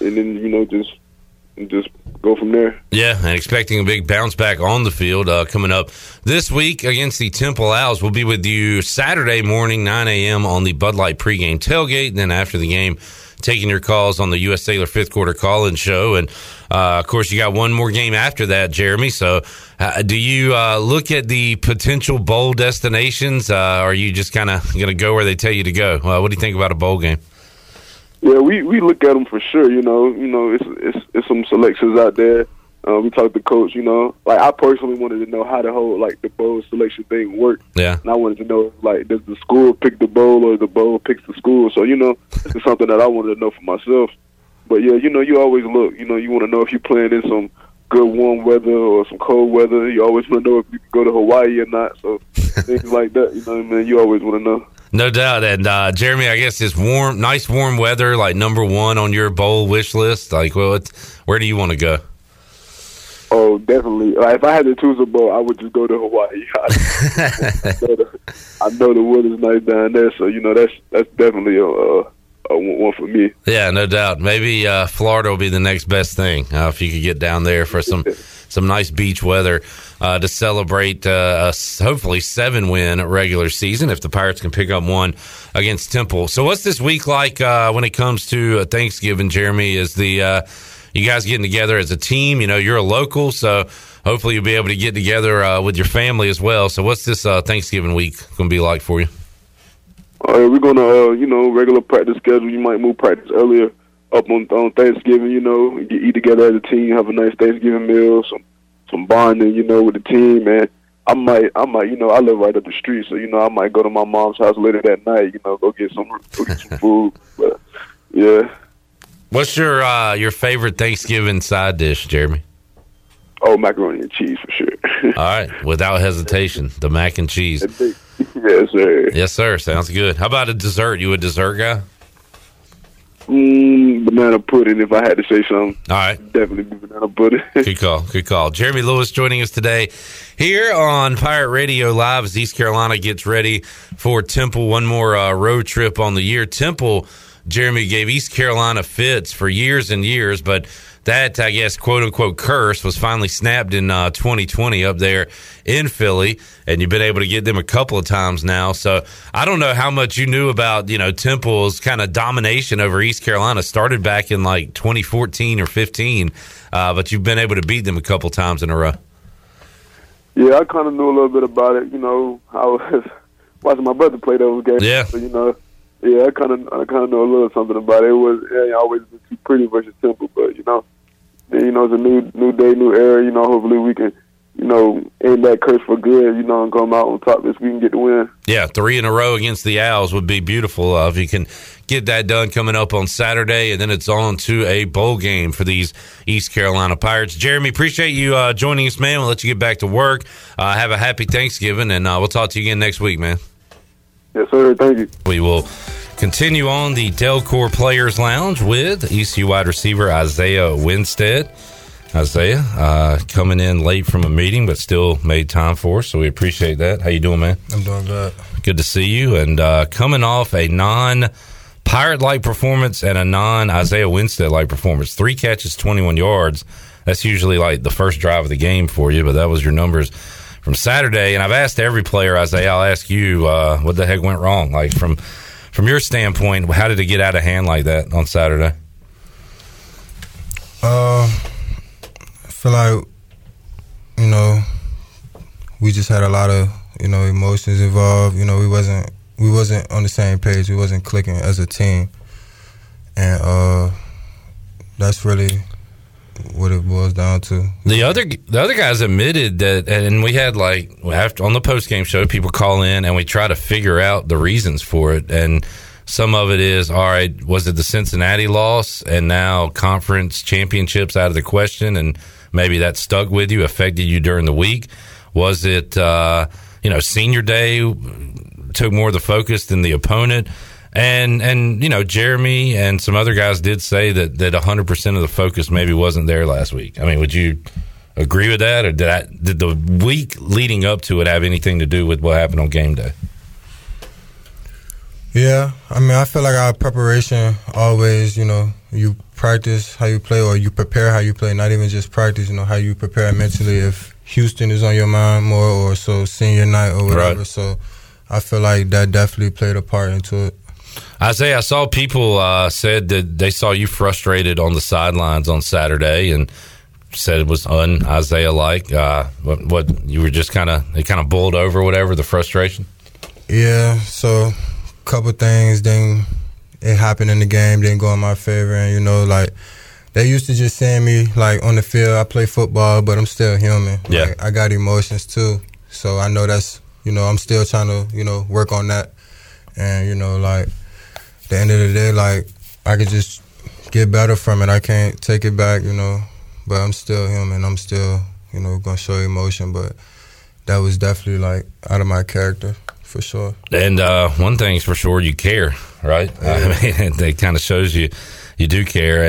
and then you know just go from there. Yeah, and expecting a big bounce back on the field coming up this week against the Temple Owls. We'll be with you Saturday morning, 9 a.m. on the Bud Light pregame tailgate, and then after the game, taking your calls on the U.S. Sailor fifth quarter call-in show. And, of course, you got one more game after that, Jeremy. So do you look at the potential bowl destinations? Or are you just kind of going to go where they tell you to go? What do you think about a bowl game? Yeah, we look at them for sure. You know, it's some selections out there. We talked to coach. You know, like I personally wanted to know how the whole like the bowl selection thing worked. Yeah, and I wanted to know like does the school pick the bowl or the bowl picks the school? So you know, it's something that I wanted to know for myself. But yeah, you know, you always look. You know, you want to know if you're playing in some good warm weather or some cold weather. You always want to know if you can go to Hawaii or not. So things like that. You know what I mean? You always want to know. No doubt. And Jeremy, I guess it's warm, nice warm weather, like number one on your bowl wish list. Like, well, where do you want to go? Oh, definitely. Like, if I had to choose a bowl, I would just go to Hawaii. I know the weather's nice down there, so you know that's definitely a one for me. Yeah, no doubt. Maybe Florida will be the next best thing if you could get down there for some nice beach weather to celebrate a hopefully 7-win regular season if the Pirates can pick up one against Temple. So what's this week like when it comes to Thanksgiving, Jeremy? Is the you guys getting together as a team? You know, you're a local, so hopefully you'll be able to get together with your family as well. So what's this Thanksgiving week going to be like for you? We're going to, you know, regular practice schedule. You might move practice earlier up on Thanksgiving, you know, eat together as a team, have a nice Thanksgiving meal, some bonding, you know, with the team. And I might, you know, I live right up the street, so, you know, I might go to my mom's house later that night, you know, go get some food. But, yeah. What's your favorite Thanksgiving side dish, Jeremy? Oh, macaroni and cheese for sure. All right, without hesitation, the mac and cheese. Yes, sir. Yes, sir. Sounds good. How about a dessert? You a dessert guy? Banana pudding, if I had to say something. All right. Definitely banana pudding. Good call. Jeremy Lewis joining us today here on Pirate Radio Live as East Carolina gets ready for Temple. One more road trip on the year. Temple, Jeremy, gave East Carolina fits for years and years, but that, I guess, quote-unquote curse was finally snapped in 2020 up there in Philly, and you've been able to get them a couple of times now. So I don't know how much you knew about, you know, Temple's kind of domination over East Carolina. Started back in, like, 2014 or 15, but you've been able to beat them a couple times in a row. Yeah, I kind of knew a little bit about it. You know, I was watching my brother play those games. Yeah. So, you know. Yeah, I kind of know a little something about it. It was always been too pretty versus Temple, but you know, it's a new day, new era. You know, hopefully we can, you know, end that curse for good. You know, and come out on top if we can get the win. Yeah, 3 in a row against the Owls would be beautiful if you can get that done. Coming up on Saturday, and then it's on to a bowl game for these East Carolina Pirates. Jeremy, appreciate you joining us, man. We'll let you get back to work. Have a happy Thanksgiving, and we'll talk to you again next week, man. Yes, sir. Thank you. We will continue on the Delcor Players Lounge with ECU wide receiver Isaiah Winstead. Isaiah, coming in late from a meeting, but still made time for us, so we appreciate that. How you doing, man? I'm doing good. Good to see you. And coming off a non-Pirate-like performance and a non-Isaiah Winstead-like performance. 3 catches, 21 yards. That's usually like the first drive of the game for you, but that was your numbers from Saturday. And I've asked every player, Isaiah, I'll ask you, what the heck went wrong? Like, from your standpoint, how did it get out of hand like that on Saturday? I feel like, you know, we just had a lot of, you know, emotions involved. You know, we wasn't on the same page. We wasn't clicking as a team. And that's really what it boils down to. The other guys admitted that, and we had like after on the post game show, people call in and we try to figure out the reasons for it. And Some of it is, all right, was it the Cincinnati loss and now conference championships out of the question, and maybe that stuck with you, affected you during the week? Was it, senior day took more of the focus than the opponent? And you know, Jeremy and some other guys did say that 100% of the focus maybe wasn't there last week. I mean, would you agree with that, or did the week leading up to it have anything to do with what happened on game day? Yeah, I mean, I feel like our preparation always, you know, you practice how you play, or you prepare how you play, not even just practice, you know, how you prepare mentally if Houston is on your mind more, or so senior night or whatever. Right. So I feel like that definitely played a part into it. Isaiah, I saw people said that they saw you frustrated on the sidelines on Saturday and said it was un-Isaiah-like. What you were just kind of bowled over, whatever, the frustration? Yeah, so a couple things, then it happened in the game, didn't go in my favor. And, you know, like, they used to just seeing me, like, on the field. I play football, but I'm still human. Yeah. Like, I got emotions, too. So I know that's, you know, I'm still trying to, you know, work on that. And, you know, like, at the end of the day, like, I could just get better from it. I can't take it back, you know. But I'm still human. I'm still, you know, going to show emotion. But that was definitely, like, out of my character, for sure. And one thing's for sure, you care, right? Yeah. I mean, it kind of shows you do care.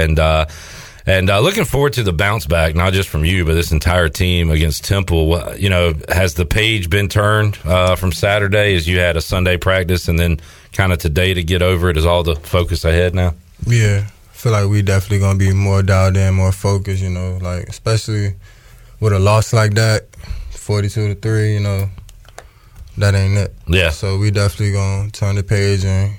And looking forward to the bounce back, not just from you, but this entire team against Temple. You know, has the page been turned from Saturday, as you had a Sunday practice and then kind of today to get over it? Is all the focus ahead now? Yeah, I feel like we definitely going to be more dialed in, more focused, you know, like especially with a loss like that, 42-3, you know, that ain't it. Yeah. So we definitely going to turn the page and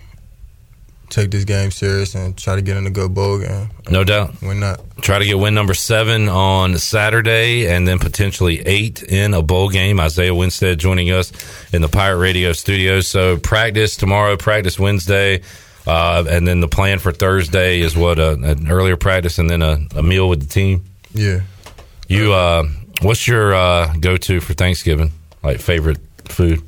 take this game serious and try to get in a good bowl game. No doubt. Win that. Try to get win number 7 on Saturday and then potentially 8 in a bowl game. Isaiah Winstead joining us in the Pirate Radio studios. So practice tomorrow, practice Wednesday, and then the plan for Thursday is what, an earlier practice and then a meal with the team? Yeah. You, what's your go-to for Thanksgiving, like favorite food?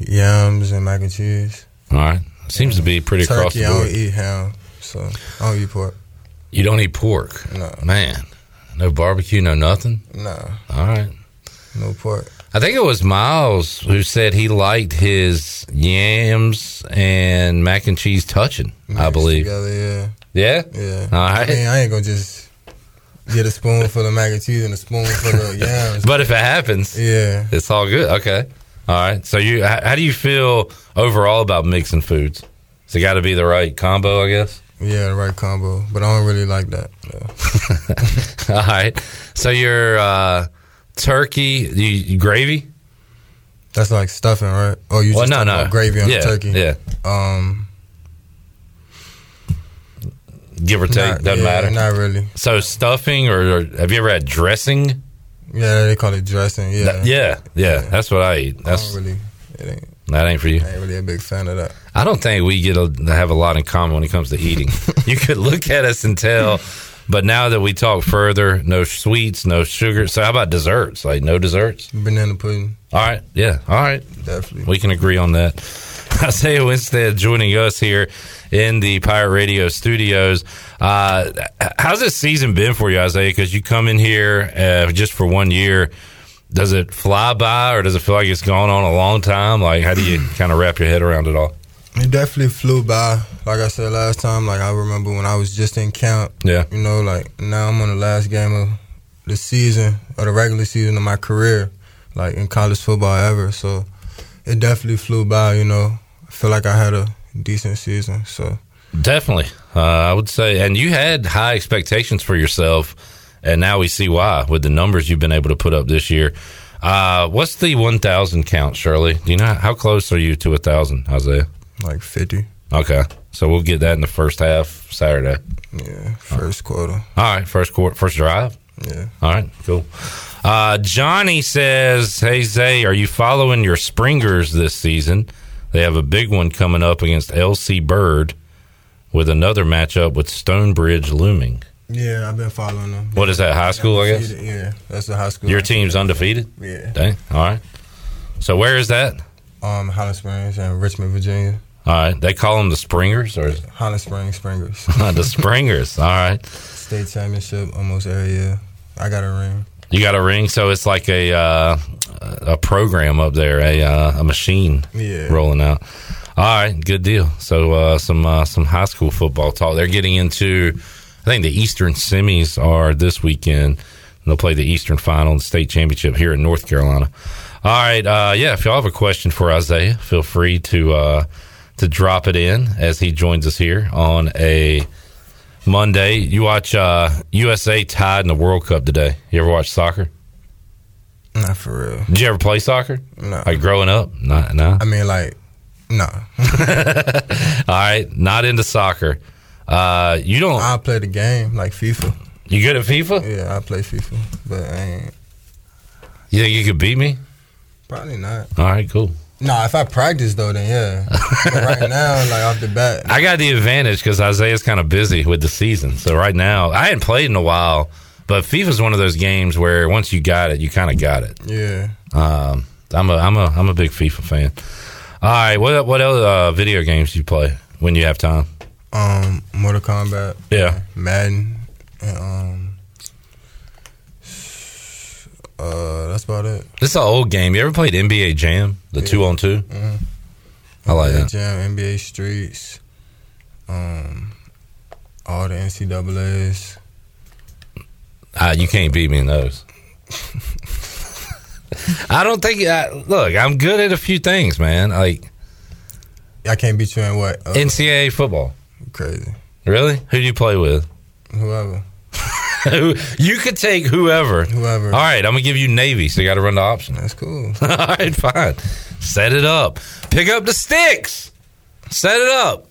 Yams and mac and cheese. All right. Seems to be pretty turkey, across the board. I don't eat ham, so I don't eat pork. You don't eat pork? No. Man, no barbecue, no nothing? No. All right. No pork. I think it was Miles who said he liked his yams and mac and cheese touching, mixed, I believe. Together, yeah. Yeah? Yeah. All right. I mean, I ain't going to just get a spoonful of mac and cheese and a spoonful of yams. But if it happens, yeah, it's all good. Okay. All right. So you, how do you feel overall about mixing foods? It's got to be the right combo, I guess? Yeah, the right combo. But I don't really like that. No. All right. So your turkey, you gravy? That's like stuffing, right? Oh, you just about gravy on the turkey? Yeah. Give or take? Doesn't matter? Not really. So stuffing or have you ever had dressing? Yeah, they call it dressing. Yeah. That's what I eat. That ain't for you. I ain't really a big fan of that. I don't think we have a lot in common when it comes to eating. You could look at us and tell, but now that we talk further, no sweets, no sugar. So how about desserts? Like no desserts? Banana pudding. All right. Yeah. All right. Definitely. We can agree on that. Isaiah Winstead joining us here in the Pirate Radio studios. How's this season been for you, Isaiah? Because you come in here just for 1 year. Does it fly by, or does it feel like it's gone on a long time? Like, how do you kind of wrap your head around it all? It definitely flew by. Like I said last time, like I remember when I was just in camp. Yeah. You know, like now I'm on the last game of the season, or the regular season of my career, like in college football ever. So it definitely flew by, you know. I feel like I had a decent season, so. Definitely. I would say, and you had high expectations for yourself, and now we see why with the numbers you've been able to put up this year. What's the 1,000 count, Shirley? Do you know how close are you to 1,000, Isaiah? Like 50. Okay. So we'll get that in the first half Saturday. Yeah, first quarter. All right, first quarter, first drive. Yeah. All right, cool. Johnny says, hey, Zay, are you following your Springers this season? They have a big one coming up against LC Bird with another matchup with Stonebridge looming. Yeah, I've been following them. What is that, high school, I guess? Yeah, that's the high school. Your team's undefeated? Yeah. Dang, all right. So where is that? Holland Springs in Richmond, Virginia. They call them the Springers or Holland Springs Springers. The Springers. All right. State championship almost every year. I got a ring. You got a ring, so it's like a program up there, a machine rolling out. All right, good deal. So some high school football talk. They're getting into, I think the Eastern semis are this weekend. They'll play the Eastern Final and State Championship here in North Carolina. All right, if y'all have a question for Isaiah, feel free to drop it in as he joins us here on a Monday. You watch USA tied in the World Cup today. You ever watch soccer? Not for real. Did you ever play soccer? No. Like growing up? No. I mean, like, no. All right, not into soccer. You don't? I play the game, like FIFA. You good at FIFA? Yeah, I play FIFA, but I ain't. You think you could beat me? Probably not. All right, cool. Nah, if I practice, though, then yeah. But right now, like, off the bat. I got the advantage because Isaiah's kind of busy with the season. So right now, I hadn't played in a while, but FIFA's one of those games where once you got it, you kind of got it. Yeah. I'm a big FIFA fan. All right, what other video games do you play when you have time? Mortal Kombat. Yeah. Madden. And, that's about it. This is an old game. You ever played NBA Jam? The 2-on-2? Mm-hmm. I like that. NBA Jam, NBA Streets, all the NCAAs. You can't beat me in those. I don't think... Look, I'm good at a few things, man. Like, I can't beat you in what? NCAA football. Crazy. Really? Who do you play with? Whoever. You could take whoever. All right, I'm going to give you Navy, so you got to run the option. That's cool. All right, fine. Set it up. Pick up the sticks. Set it up.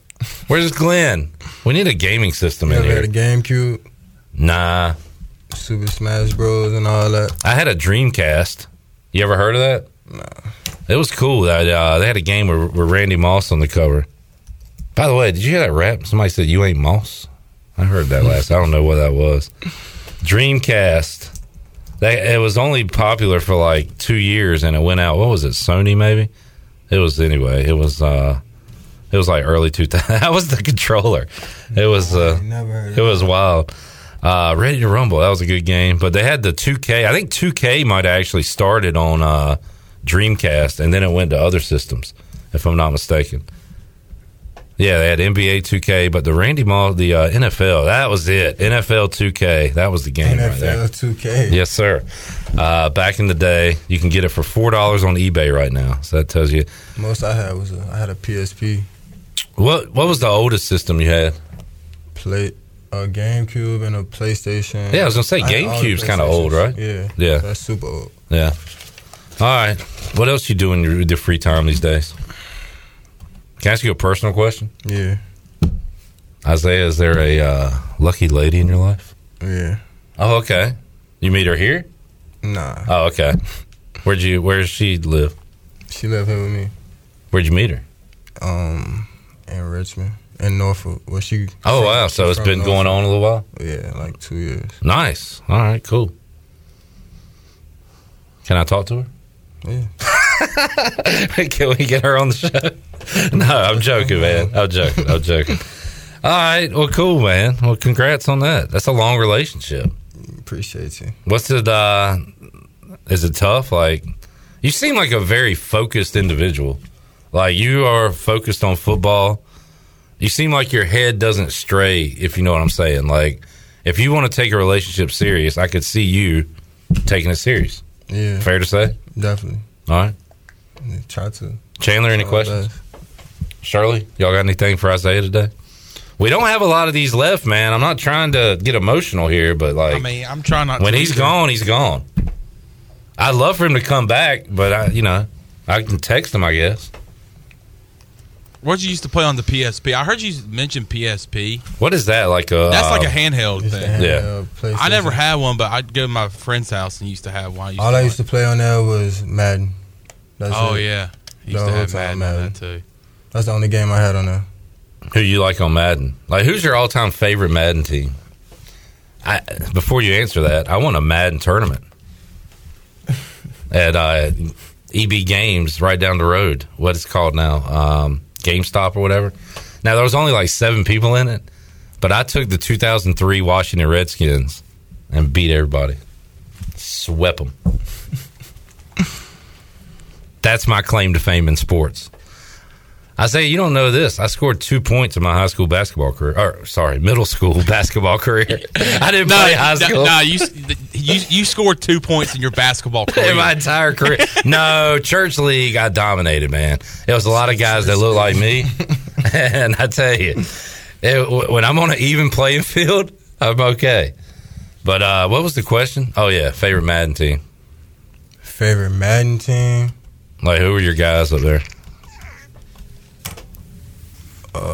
Where's Glenn? We need a gaming system in here. You ever had a GameCube? Nah. Super Smash Bros. And all that. I had a Dreamcast. You ever heard of that? Nah. It was cool. They had a game with Randy Moss on the cover. By the way, did you hear that rap? Somebody said, "You ain't Moss." I heard that last. I don't know what that was. Dreamcast. It was only popular for like 2 years, and it went out. What was it? Sony, maybe. It was anyway. It was like early 2000. That was the controller. It was. It was wild. Ready to Rumble. That was a good game. But they had the 2K. I think 2K might have actually started on Dreamcast, and then it went to other systems, if I'm not mistaken. Yeah, they had NBA 2K, but the Randy Moss, the NFL, that was it. NFL 2K, that was the game NFL right there. NFL 2K. Yes, sir. Back in the day, you can get it for $4 on eBay right now, so that tells you. Most I had was I had a PSP. What was the oldest system you had? Play a GameCube and a PlayStation. Yeah, I was going to say GameCube's kind of old, right? Yeah. That's super old. Yeah. All right. What else you do in your free time these days? Can I ask you a personal question? Yeah. Isaiah, is there a lucky lady in your life? Yeah. Oh, okay. You meet her here? Nah. Oh, okay. Where does she live? She live here with me. Where'd you meet her? In Richmond. In Norfolk. Well, she. Oh, wow. So it's been going on a little while? Yeah, like 2 years. Nice. All right, cool. Can I talk to her? Yeah. Can we get her on the show? No, I'm joking, man. I'm joking. All right. Well, cool, man. Well, congrats on that. That's a long relationship. Appreciate you. What's it? Is it tough? Like, you seem like a very focused individual. Like, you are focused on football. You seem like your head doesn't stray, if you know what I'm saying. Like, if you want to take a relationship serious, I could see you taking it serious. Yeah. Fair to say? Definitely. All right. Try to. Chandler, any questions? Shirley, y'all got anything for Isaiah today? We don't have a lot of these left, man. I'm not trying to get emotional here, but like, I mean, I'm trying not. When he's gone, he's gone. I'd love for him to come back, but I can text him, I guess. What did you used to play on the PSP? I heard you mention PSP. What is that? Like that's like a handheld thing. Yeah. I never had one, but I'd go to my friend's house and used to have one. All I used to play on there was Madden. Yeah. Used to have Madden on that too. That's the only game I had on there. Who you like on Madden? Like, who's your all-time favorite Madden team? Before you answer that, I won a Madden tournament at EB Games right down the road. What it's called now? GameStop or whatever. Now, there was only like 7 people in it, but I took the 2003 Washington Redskins and beat everybody. Swept them. That's my claim to fame in sports. I say, you don't know this. I scored 2 points in my high school basketball career. Or, sorry, middle school basketball career. I didn't play high school. No, you scored 2 points in your basketball career. In my entire career. No, church league, I dominated, man. It was a lot of guys that looked like me. And I tell you, when I'm on an even playing field, I'm okay. But what was the question? Oh, yeah, favorite Madden team. Favorite Madden team? Like, who were your guys up there? I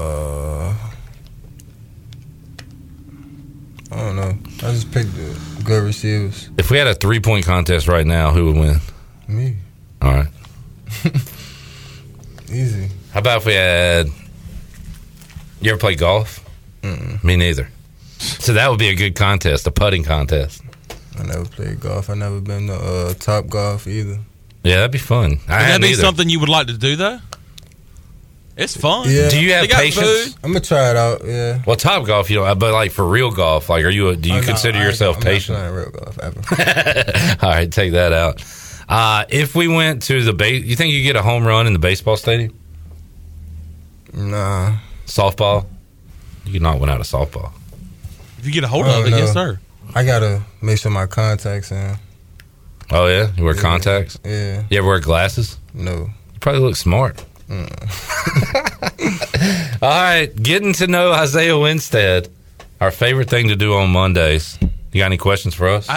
don't know. I just picked the good receivers. If we had a 3-point contest right now, who would win? Me. All right. Easy. How about if we had... You ever play golf? Mm-mm. Me neither. So that would be a good contest, a putting contest. I never played golf. I never been to Top Golf either. Yeah, that'd be fun. Would that be something you would like to do, though? It's fun. Yeah. Do you have patience? I'm gonna try it out. Yeah. Well, Top Golf, you know, but like for real golf, like, do you consider yourself patient? I'm not trying real golf ever. All right, take that out. If we went to the base, you think you get a home run in the baseball stadium? Nah. Softball, you could not win out of softball. If you get a hold of it, no. Yes, sir. I gotta make sure my contacts in. Oh yeah, you wear contacts. Yeah. You ever wear glasses? No. You probably look smart. All right, getting to know Isaiah Winstead, our favorite thing to do on Mondays. You got any questions for us?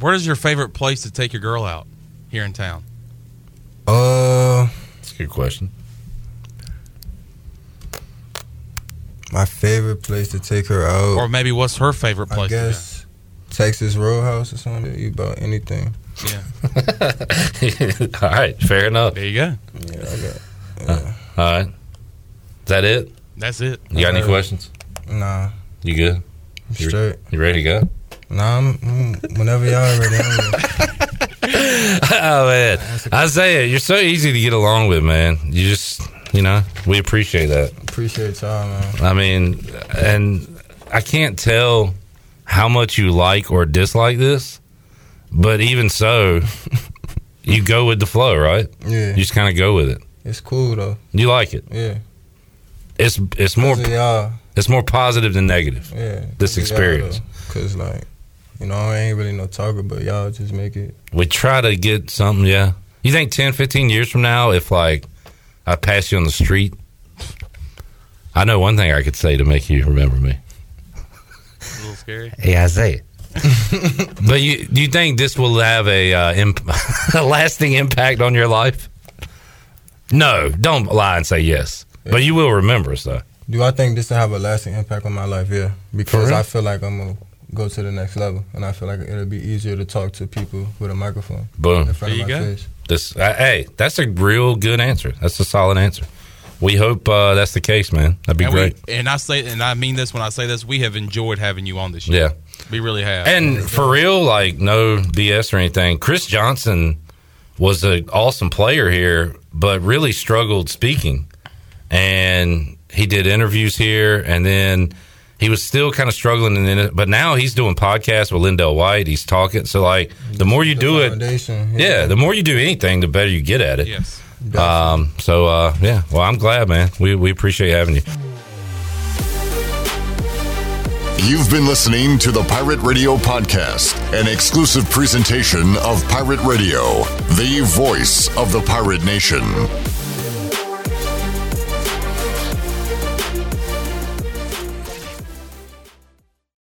Where is your favorite place to take your girl out here in town? That's a good question. My favorite place to take her out, or maybe what's her favorite place? I guess Texas Roadhouse or something. You about anything? Yeah. All right, fair enough. There you go. Yeah, I got. Yeah. All right. Is that it? That's it. You got any questions? Nah. You good? I'm straight. You ready to go? Nah, I'm whenever y'all ready. Oh, man. Isaiah, you're so easy to get along with, man. You just, you know, we appreciate that. Appreciate y'all, man. I mean, and I can't tell how much you like or dislike this, but even so, you go with the flow, right? Yeah. You just kind of go with it. It's cool though. You like it? Yeah. It's more positive than negative. Yeah. This experience. Cause like, you know, I ain't really no talker, but y'all just make it. We try to get something. Yeah. You think 10, 15 years from now, if like I pass you on the street, I know one thing I could say to make you remember me. It's a little scary. Yeah, I say it. But do you think this will have a lasting impact on your life? No, don't lie and say yes. Yeah. But you will remember us, though. Do I think this will have a lasting impact on my life? Yeah. Because I feel like I'm going to go to the next level, and I feel like it'll be easier to talk to people with a microphone. Boom. In front there of my face. Hey, that's a real good answer. That's a solid answer. We hope that's the case, man. That'd be great. I mean this when I say this, we have enjoyed having you on this show. Yeah. We really have. And for real, like, no BS or anything, Chris Johnson was an awesome player here, but really struggled speaking. And he did interviews here, and then he was still kind of struggling. But now he's doing podcasts with Lindell White. He's talking. So, like, the more you do it, the more you do anything, the better you get at it. Yes. Yeah. Well, I'm glad, man. We appreciate having you. You've been listening to the Pirate Radio Podcast, an exclusive presentation of Pirate Radio, the voice of the Pirate Nation.